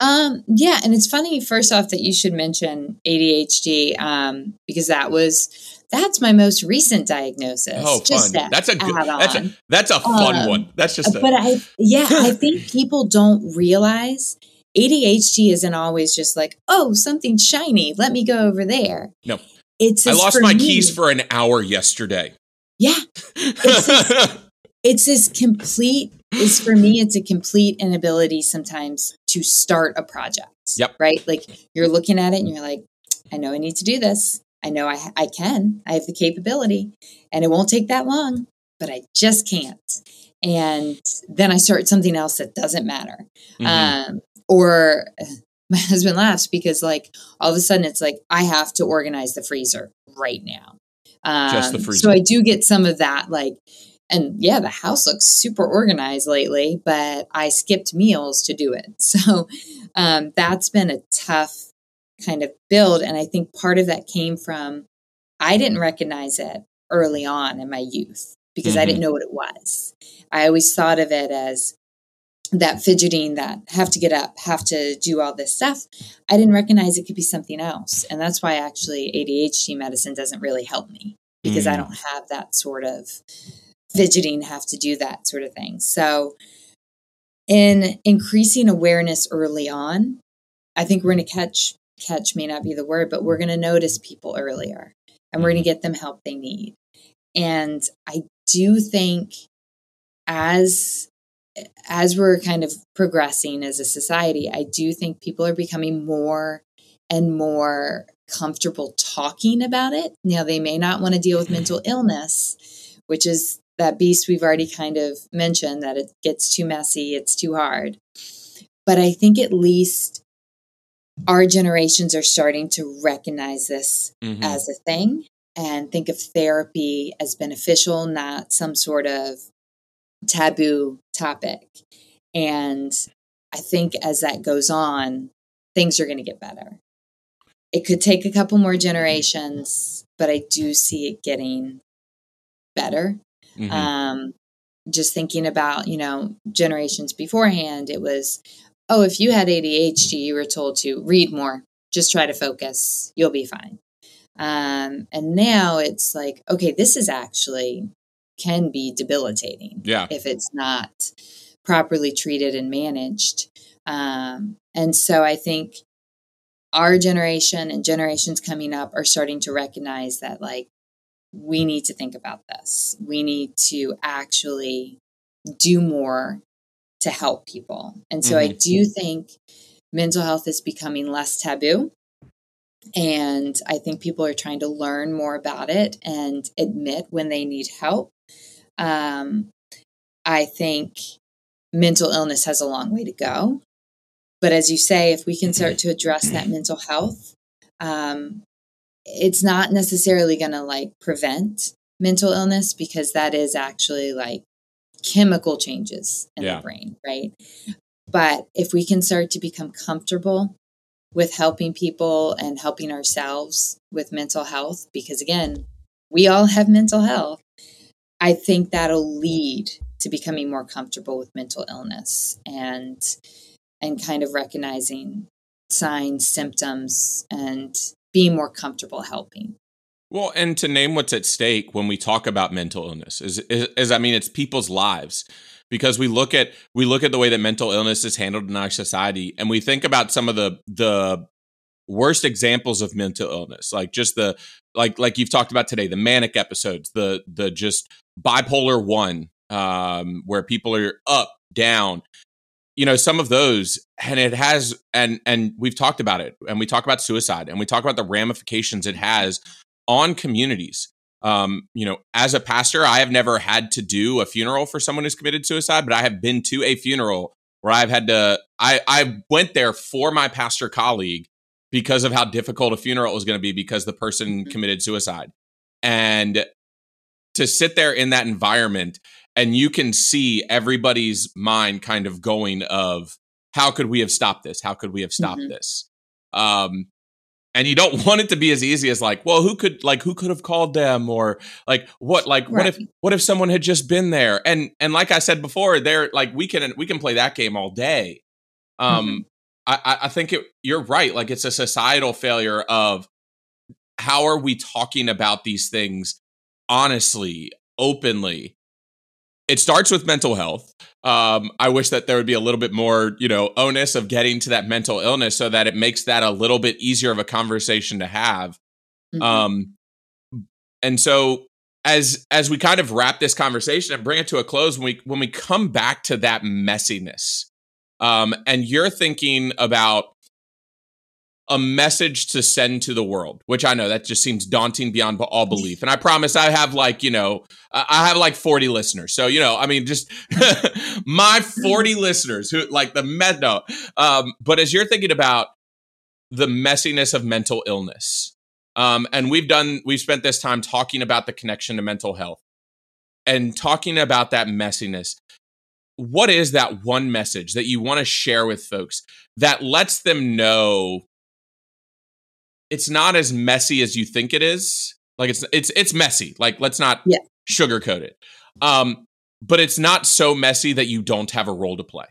Um, yeah. And it's funny, first off, that you should mention A D H D, um, because that was... That's my most recent diagnosis. Oh, just fun. That that's a good, that's a, that's a fun um, one. That's just a... But I, yeah, I think people don't realize A D H D isn't always just like, oh, something shiny. Let me go over there. No. It's I lost my me, keys for an hour yesterday. Yeah. It's this, it's this complete, it's for me, it's a complete inability sometimes to start a project. Yep. Right? Like you're looking at it and you're like, I know I need to do this. I know I I can, I have the capability and it won't take that long, but I just can't. And then I start something else that doesn't matter. Mm-hmm. Um, or my husband laughs because like all of a sudden it's like, I have to organize the freezer right now. Um, just the freezer. So I do get some of that, like, and yeah, the house looks super organized lately, but I skipped meals to do it. So um, that's been a tough kind of build. And I think part of that came from, I didn't recognize it early on in my youth because mm-hmm. I didn't know what it was. I always thought of it as that fidgeting, that have to get up, have to do all this stuff. I didn't recognize it could be something else. And that's why actually A D H D medicine doesn't really help me because mm. I don't have that sort of fidgeting, have to do that sort of thing. So in increasing awareness early on, I think we're going to catch catch may not be the word, but we're going to notice people earlier and we're going to get them help they need. And I do think as, as we're kind of progressing as a society, I do think people are becoming more and more comfortable talking about it. Now they may not want to deal with mental illness, which is that beast we've already kind of mentioned that it gets too messy. It's too hard, but I think at least our generations are starting to recognize this mm-hmm. as a thing and think of therapy as beneficial, not some sort of taboo topic. And I think as that goes on, things are going to get better. It could take a couple more generations, but I do see it getting better. Mm-hmm. Um, just thinking about, you know, generations beforehand, it was, oh, if you had A D H D, you were told to read more, just try to focus, you'll be fine. Um, and now it's like, okay, this is actually can be debilitating yeah. if it's not properly treated and managed. Um, and so I think our generation and generations coming up are starting to recognize that, like, we need to think about this. We need to actually do more to help people. And so mm-hmm. I do think mental health is becoming less taboo. And I think people are trying to learn more about it and admit when they need help. Um, I think mental illness has a long way to go. But as you say, if we can start to address that mental health, um, it's not necessarily going to like prevent mental illness because that is actually like chemical changes in yeah. the brain, right? But if we can start to become comfortable with helping people and helping ourselves with mental health, because again, we all have mental health, I think that'll lead to becoming more comfortable with mental illness and and kind of recognizing signs, symptoms, and being more comfortable helping. Well, and to name what's at stake when we talk about mental illness is, is, is I mean, it's people's lives, because we look at we look at the way that mental illness is handled in our society, and we think about some of the the worst examples of mental illness, like just the like like you've talked about today, the manic episodes, the the just bipolar one, um, where people are up, down, you know, some of those, and it has, and and we've talked about it, and we talk about suicide, and we talk about the ramifications it has on communities. Um, you know, as a pastor, I have never had to do a funeral for someone who's committed suicide, but I have been to a funeral where I've had to, I, I went there for my pastor colleague because of how difficult a funeral was going to be because the person committed suicide. And to sit there in that environment, and you can see everybody's mind kind of going of, how could we have stopped this? How could we have stopped mm-hmm. this? Um, And you don't want it to be as easy as like, well, who could like who could have called them, or like what like right. what if what if someone had just been there? And and like I said before, there like we can we can play that game all day. Um, mm-hmm. I, I think it, you're right. Like, it's a societal failure of how are we talking about these things honestly, openly. It starts with mental health. Um, I wish that there would be a little bit more, you know, onus of getting to that mental illness so that it makes that a little bit easier of a conversation to have. Mm-hmm. Um, and so as as we kind of wrap this conversation and bring it to a close, when we when we come back to that messiness, um, and you're thinking about a message to send to the world, which I know that just seems daunting beyond all belief. And I promise I have like, you know, I have like forty listeners. So, you know, I mean, just my forty listeners who like the med, no. Um, but as you're thinking about the messiness of mental illness, um, and we've done, we've spent this time talking about the connection to mental health and talking about that messiness. What is that one message that you want to share with folks that lets them know it's not as messy as you think it is? Like, it's it's it's messy. Like, let's not yeah. sugarcoat it. Um, but it's not so messy that you don't have a role to play.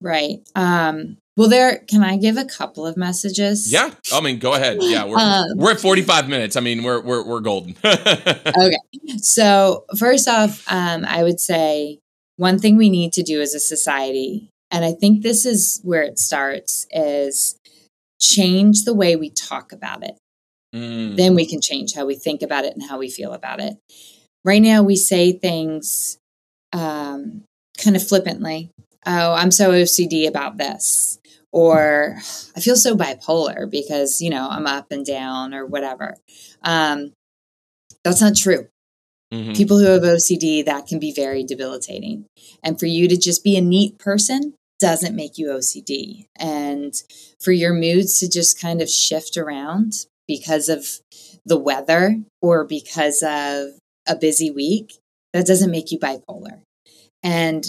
Right. Um, well, there, can I give a couple of messages? Yeah. I mean, go ahead. Yeah. We're um, we're at forty-five minutes. I mean, we're we're we're golden. Okay. So first off, um, I would say one thing we need to do as a society, and I think this is where it starts, is change the way we talk about it. Mm. Then we can change how we think about it and how we feel about it. Right now, we say things um, kind of flippantly. Oh, I'm so O C D about this. Or I feel so bipolar because, you know, I'm up and down or whatever. Um, that's not true. Mm-hmm. People who have O C D, that can be very debilitating. And for you to just be a neat person doesn't make you O C D. And for your moods to just kind of shift around because of the weather or because of a busy week, that doesn't make you bipolar. And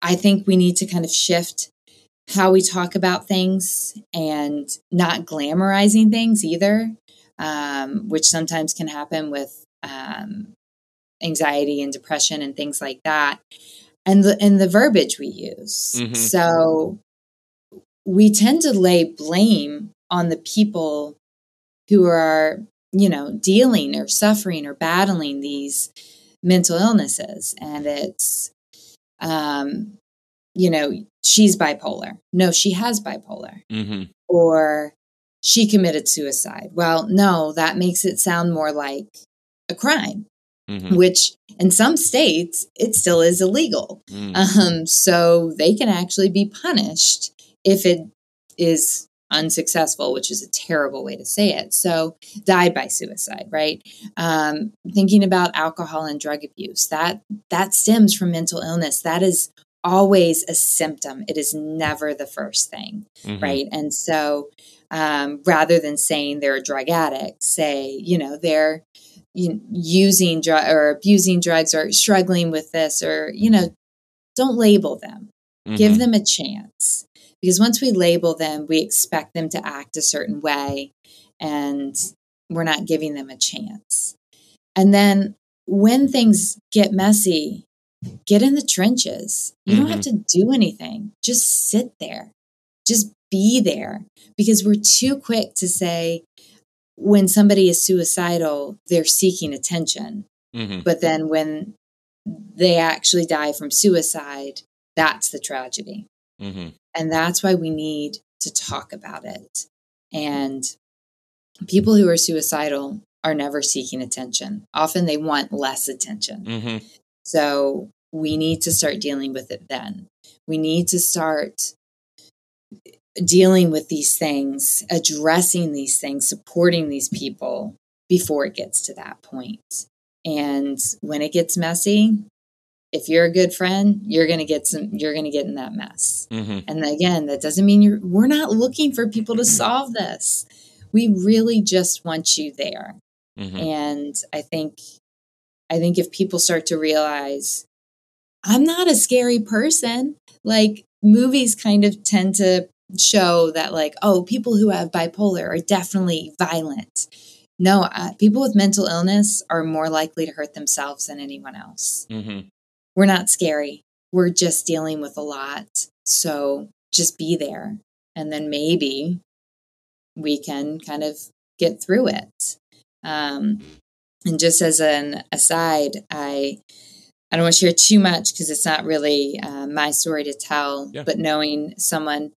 I think we need to kind of shift how we talk about things and not glamorizing things either, um, which sometimes can happen with um, anxiety and depression and things like that. And the, and the verbiage we use. Mm-hmm. So we tend to lay blame on the people who are, you know, dealing or suffering or battling these mental illnesses. And it's, um, you know, she's bipolar. No, she has bipolar. Mm-hmm. Or she committed suicide. Well, no, that makes it sound more like a crime. Mm-hmm. Which in some states, it still is illegal. Mm. Um, so they can actually be punished if it is unsuccessful, which is a terrible way to say it. So died by suicide, right? Um, thinking about alcohol and drug abuse, that that stems from mental illness. That is always a symptom. It is never the first thing, mm-hmm. right? And so um, rather than saying they're a drug addict, say, you know, they're you know, using drugs or abusing drugs or struggling with this, or, you know, don't label them. Mm-hmm. Give them a chance, because once we label them, we expect them to act a certain way, and we're not giving them a chance. And then when things get messy, get in the trenches. You mm-hmm. don't have to do anything. Just sit there. Just be there, because we're too quick to say when somebody is suicidal, they're seeking attention. Mm-hmm. But then when they actually die from suicide, that's the tragedy. Mm-hmm. And that's why we need to talk about it. And people who are suicidal are never seeking attention. Often they want less attention. Mm-hmm. So we need to start dealing with it then. We need to start dealing with these things, addressing these things, supporting these people before it gets to that point. And when it gets messy, if you're a good friend, you're going to get some, you're going to get in that mess. Mm-hmm. And again, that doesn't mean you're, we're not looking for people to solve this. We really just want you there. Mm-hmm. And I think, I think if people start to realize, I'm not a scary person, like movies kind of tend to show that, like, oh, people who have bipolar are definitely violent. No, uh, people with mental illness are more likely to hurt themselves than anyone else. Mm-hmm. We're not scary. We're just dealing with a lot. So just be there. And then maybe we can kind of get through it. Um, and just as an aside, I I don't want to share too much because it's not really uh, my story to tell. Yeah. But knowing someone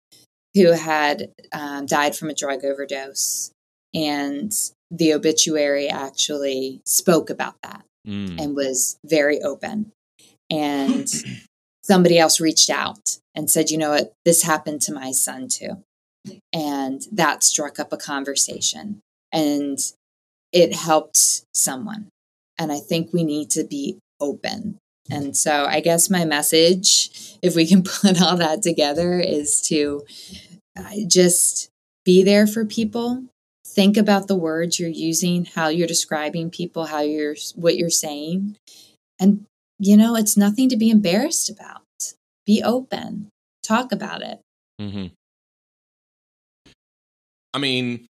who had um, died from a drug overdose, and the obituary actually spoke about that mm. and was very open. And somebody else reached out and said, you know what, this happened to my son too. And that struck up a conversation, and it helped someone. And I think we need to be open. And so I guess my message, if we can put all that together, is to just be there for people. Think about the words you're using, how you're describing people, how you're, what you're saying. And you know, it's nothing to be embarrassed about. Be open. Talk about it. Mm-hmm. I mean,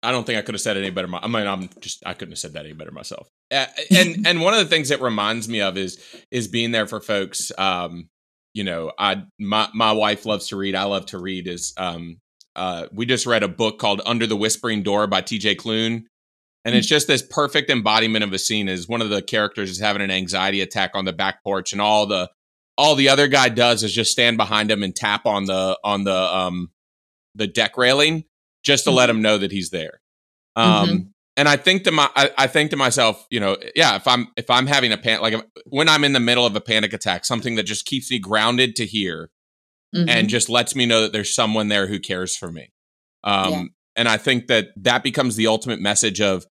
I don't think I could have said it any better. My, I mean, I'm just, I couldn't have said that any better myself. Uh, and and one of the things that reminds me of is is being there for folks. Um, you know, I my my wife loves to read. I love to read. Is um, uh, we just read a book called Under the Whispering Door by T J Klune. And it's just this perfect embodiment of a scene. Is one of the characters is having an anxiety attack on the back porch, and all the all the other guy does is just stand behind him and tap on the on the um the deck railing just to mm-hmm. let him know that he's there. Um, mm-hmm. And I think to my I, I think to myself, you know, yeah, if I'm if I'm having a panic, like if, when I'm in the middle of a panic attack, something that just keeps me grounded to here mm-hmm. and just lets me know that there's someone there who cares for me. Um, yeah. And I think that that becomes the ultimate message of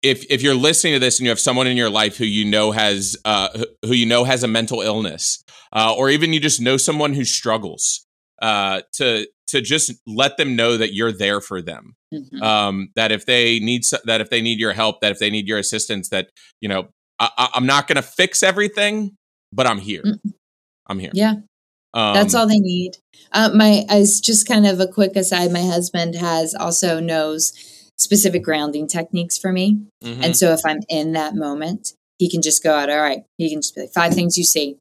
if if you're listening to this and you have someone in your life who you know has uh, who you know has a mental illness, uh, or even you just know someone who struggles, uh, to to just let them know that you're there for them. Mm-hmm. Um, that if they need that if they need your help, that if they need your assistance, that you know I, I'm not going to fix everything, but I'm here. Mm-hmm. I'm here. Yeah. Um, That's all they need. Uh, my, as just kind of a quick aside, my husband has also knows specific grounding techniques for me. Mm-hmm. And so if I'm in that moment, he can just go out, all right, he can just be like, five things you see.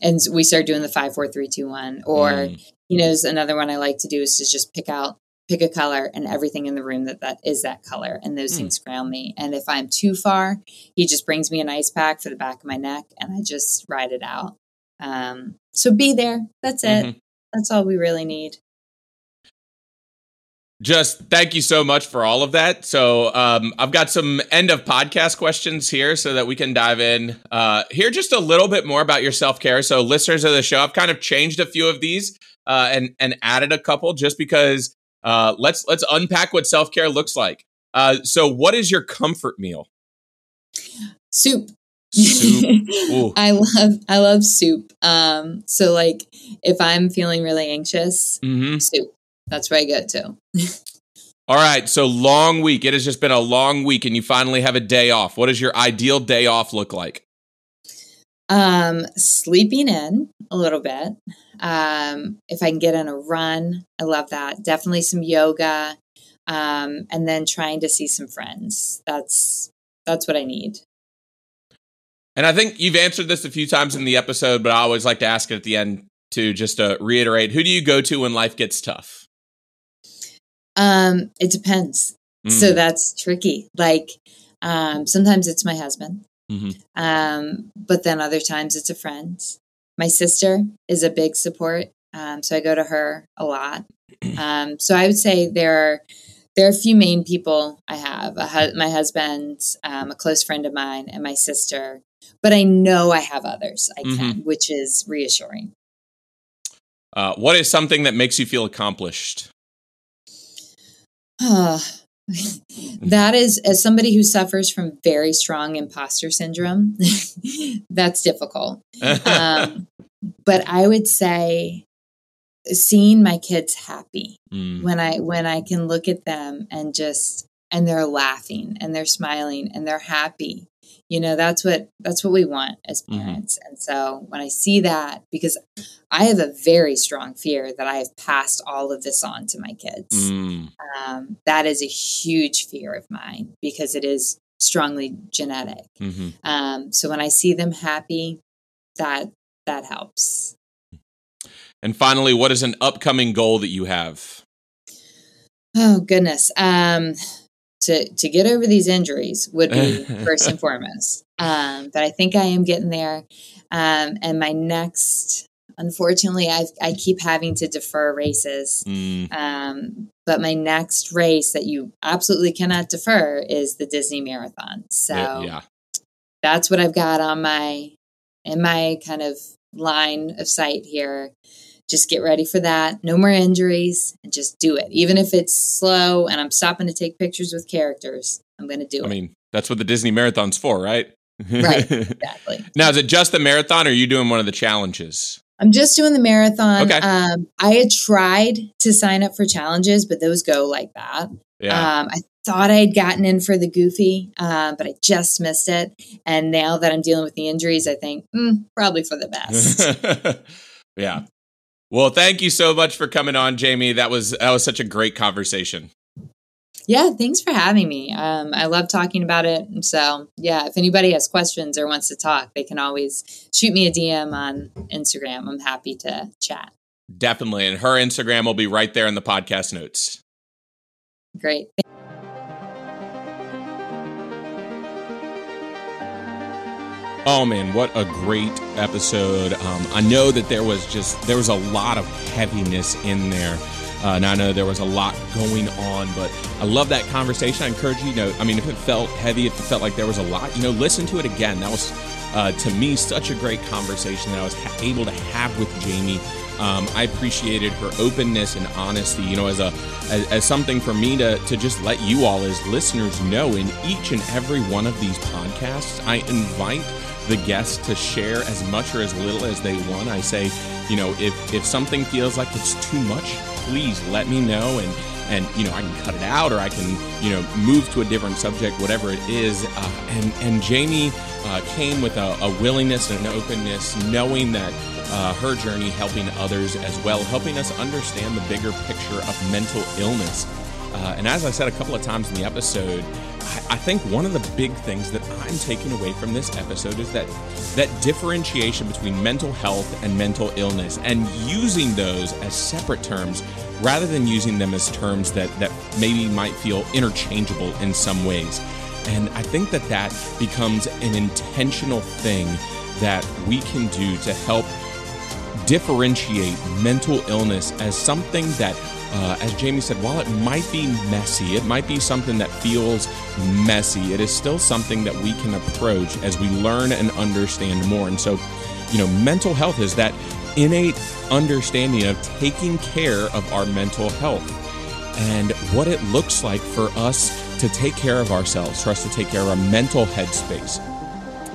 And we start doing the five, four, three, two, one, or mm. he knows another one I like to do is to just pick out, pick a color and everything in the room that that is that color. And those mm. things ground me. And if I'm too far, he just brings me an ice pack for the back of my neck and I just ride it out. Um, so be there. That's it. Mm-hmm. That's all we really need. Just thank you so much for all of that. So, um, I've got some end of podcast questions here so that we can dive in, uh, hear just a little bit more about your self-care. So listeners of the show, I've kind of changed a few of these, uh, and, and added a couple just because, uh, let's, let's unpack what self-care looks like. Uh, so what is your comfort meal? Soup. Soup. I love, I love soup. Um, so like if I'm feeling really anxious, mm-hmm. soup, that's where I go to. All right, so long week. It has just been a long week and you finally have a day off. What does your ideal day off look like? Um, sleeping in a little bit. Um, if I can get on a run, I love that. Definitely some yoga, um, and then trying to see some friends. That's, that's what I need. And I think you've answered this a few times in the episode, but I always like to ask it at the end to just to reiterate, who do you go to when life gets tough? Um, it depends. Mm. So that's tricky. Like, um, sometimes it's my husband. Mm-hmm. Um, but then other times it's a friend. My sister is a big support. Um, so I go to her a lot. Um, so I would say there are, there are a few main people I have, a hu- my husband, um, a close friend of mine and my sister, but I know I have others I mm-hmm. can, which is reassuring. Uh, what is something that makes you feel accomplished? Oh, that is, as somebody who suffers from very strong imposter syndrome, that's difficult. Um, but I would say seeing my kids happy mm. when I, when I can look at them and just, and they're laughing and they're smiling and they're happy, you know, that's what, that's what we want as parents. Mm-hmm. And so when I see that, because I have a very strong fear that I have passed all of this on to my kids. Mm. Um, that is a huge fear of mine because it is strongly genetic. Mm-hmm. Um, so when I see them happy, that, that helps. And finally, what is an upcoming goal that you have? Oh goodness. Um, To, to get over these injuries would be first and foremost. Um, but I think I am getting there. Um, and my next, unfortunately, I've, I keep having to defer races. Mm. Um, but my next race that you absolutely cannot defer is the Disney Marathon. So yeah, yeah. That's what I've got on my, in my kind of line of sight here. Just get ready for that. No more injuries and just do it. Even if it's slow and I'm stopping to take pictures with characters, I'm going to do I it. I mean, that's what the Disney Marathon's for, right? Right, exactly. Now, is it just the marathon or are you doing one of the challenges? I'm just doing the marathon. Okay. Um, I had tried to sign up for challenges, but those go like that. Yeah. Um, I thought I had gotten in for the Goofy, uh, but I just missed it. And now that I'm dealing with the injuries, I think mm, probably for the best. Yeah. Well, thank you so much for coming on, Jamie. That was that was such a great conversation. Yeah, thanks for having me. Um, I love talking about it. So, yeah, if anybody has questions or wants to talk, they can always shoot me a D M on Instagram. I'm happy to chat. Definitely. And her Instagram will be right there in the podcast notes. Great. Oh man, what a great episode. Um, I know that there was just, there was a lot of heaviness in there. Uh, and I know there was a lot going on, but I love that conversation. I encourage you, you know, I mean, if it felt heavy, if it felt like there was a lot, you know, listen to it again. That was, uh, to me, such a great conversation that I was ha- able to have with Jamie. Um, I appreciated her openness and honesty, you know, as a as, as something for me to to just let you all as listeners know. In each and every one of these podcasts, I invite the guests to share as much or as little as they want. I say, you know, if if something feels like it's too much, please let me know, and and you know, I can cut it out, or I can, you know, move to a different subject, whatever it is. Uh, and and Jamie uh, came with a, a willingness and an openness, knowing that. Uh, her journey helping others as well, helping us understand the bigger picture of mental illness. Uh, and as I said a couple of times in the episode, I, I think one of the big things that I'm taking away from this episode is that that differentiation between mental health and mental illness, and using those as separate terms rather than using them as terms that, that maybe might feel interchangeable in some ways. And I think that that becomes an intentional thing that we can do to help differentiate mental illness as something that, uh, as Jamie said, while it might be messy, it might be something that feels messy, it is still something that we can approach as we learn and understand more. And so, you know, mental health is that innate understanding of taking care of our mental health and what it looks like for us to take care of ourselves, for us to take care of our mental headspace.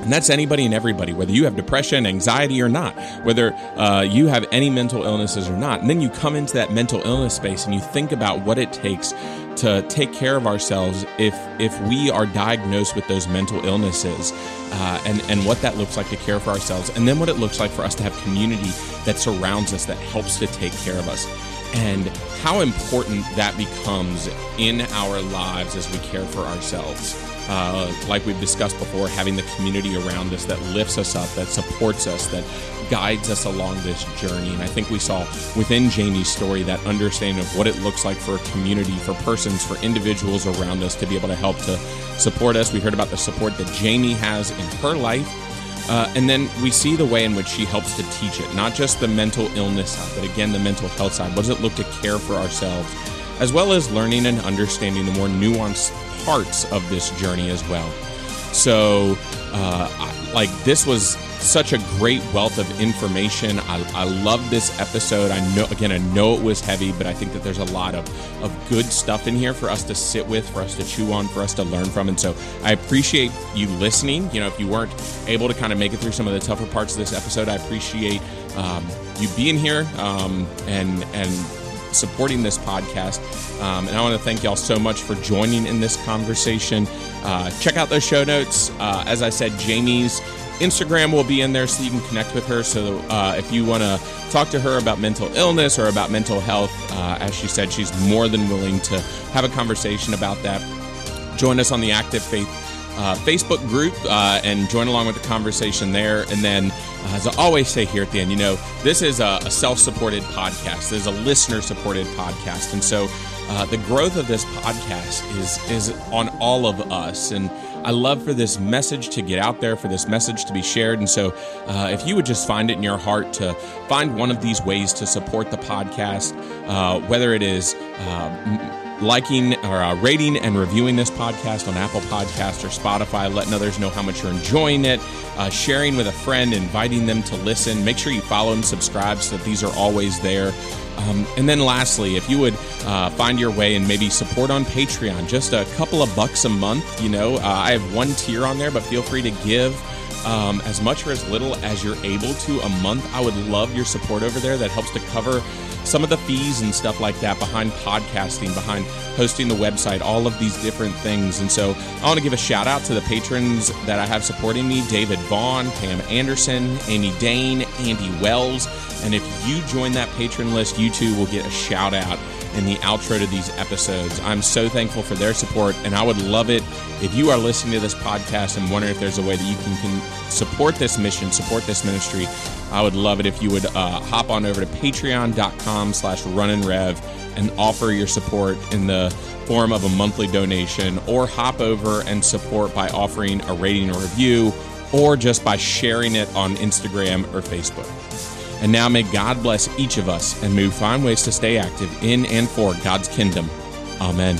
And that's anybody and everybody, whether you have depression, anxiety or not, whether uh, you have any mental illnesses or not. And then you come into that mental illness space and you think about what it takes to take care of ourselves if if we are diagnosed with those mental illnesses, uh, and, and what that looks like to care for ourselves, and then what it looks like for us to have community that surrounds us, that helps to take care of us, and how important that becomes in our lives as we care for ourselves. Uh, like we've discussed before, having the community around us that lifts us up, that supports us, that guides us along this journey. And I think we saw within Jamie's story that understanding of what it looks like for a community, for persons, for individuals around us to be able to help to support us. We heard about the support that Jamie has in her life. Uh, and then we see the way in which she helps to teach it, not just the mental illness side, but again, the mental health side. What does it look to care for ourselves, as well as learning and understanding the more nuanced parts of this journey as well. So, uh, like, this was such a great wealth of information. I, I love this episode. I know, again, I know it was heavy, but I think that there's a lot of, of good stuff in here for us to sit with, for us to chew on, for us to learn from. And so I appreciate you listening. You know, if you weren't able to kind of make it through some of the tougher parts of this episode, I appreciate um, you being here um, and, and, supporting this podcast. Um, and I want to thank y'all so much for joining in this conversation. Uh, check out those show notes. Uh, as I said, Jamie's Instagram will be in there so you can connect with her. So uh, if you want to talk to her about mental illness or about mental health, uh, as she said, she's more than willing to have a conversation about that. Join us on the Active Faith uh, Facebook group uh, and join along with the conversation there. And then as I always say here at the end, you know, this is a self-supported podcast. This is a listener-supported podcast. And so uh, the growth of this podcast is is on all of us. And I love for this message to get out there, for this message to be shared. And so uh, if you would just find it in your heart to find one of these ways to support the podcast, uh, whether it is uh, liking or uh, rating and reviewing this podcast on Apple Podcasts or Spotify, letting others know how much you're enjoying it, uh, sharing with a friend, inviting them to listen. Make sure you follow and subscribe so that these are always there. Um, and then lastly, if you would uh, find your way and maybe support on Patreon, just a couple of bucks a month, you know, uh, I have one tier on there, but feel free to give um, as much or as little as you're able to a month. I would love your support over there. That helps to cover some of the fees and stuff like that behind podcasting, behind hosting the website, all of these different things. And so I want to give a shout out to the patrons that I have supporting me: David Vaughn, Pam Anderson, Amy Dane, Andy Wells. And if you join that patron list, you too will get a shout out in the outro to these episodes. I'm so thankful for their support, and I would love it if you are listening to this podcast and wondering if there's a way that you can, can support this mission, support this ministry. I would love it if you would uh, hop on over to patreon.com slash runandrev and offer your support in the form of a monthly donation, or hop over and support by offering a rating or review, or just by sharing it on Instagram or Facebook. And now may God bless each of us and move find ways to stay active in and for God's kingdom. Amen.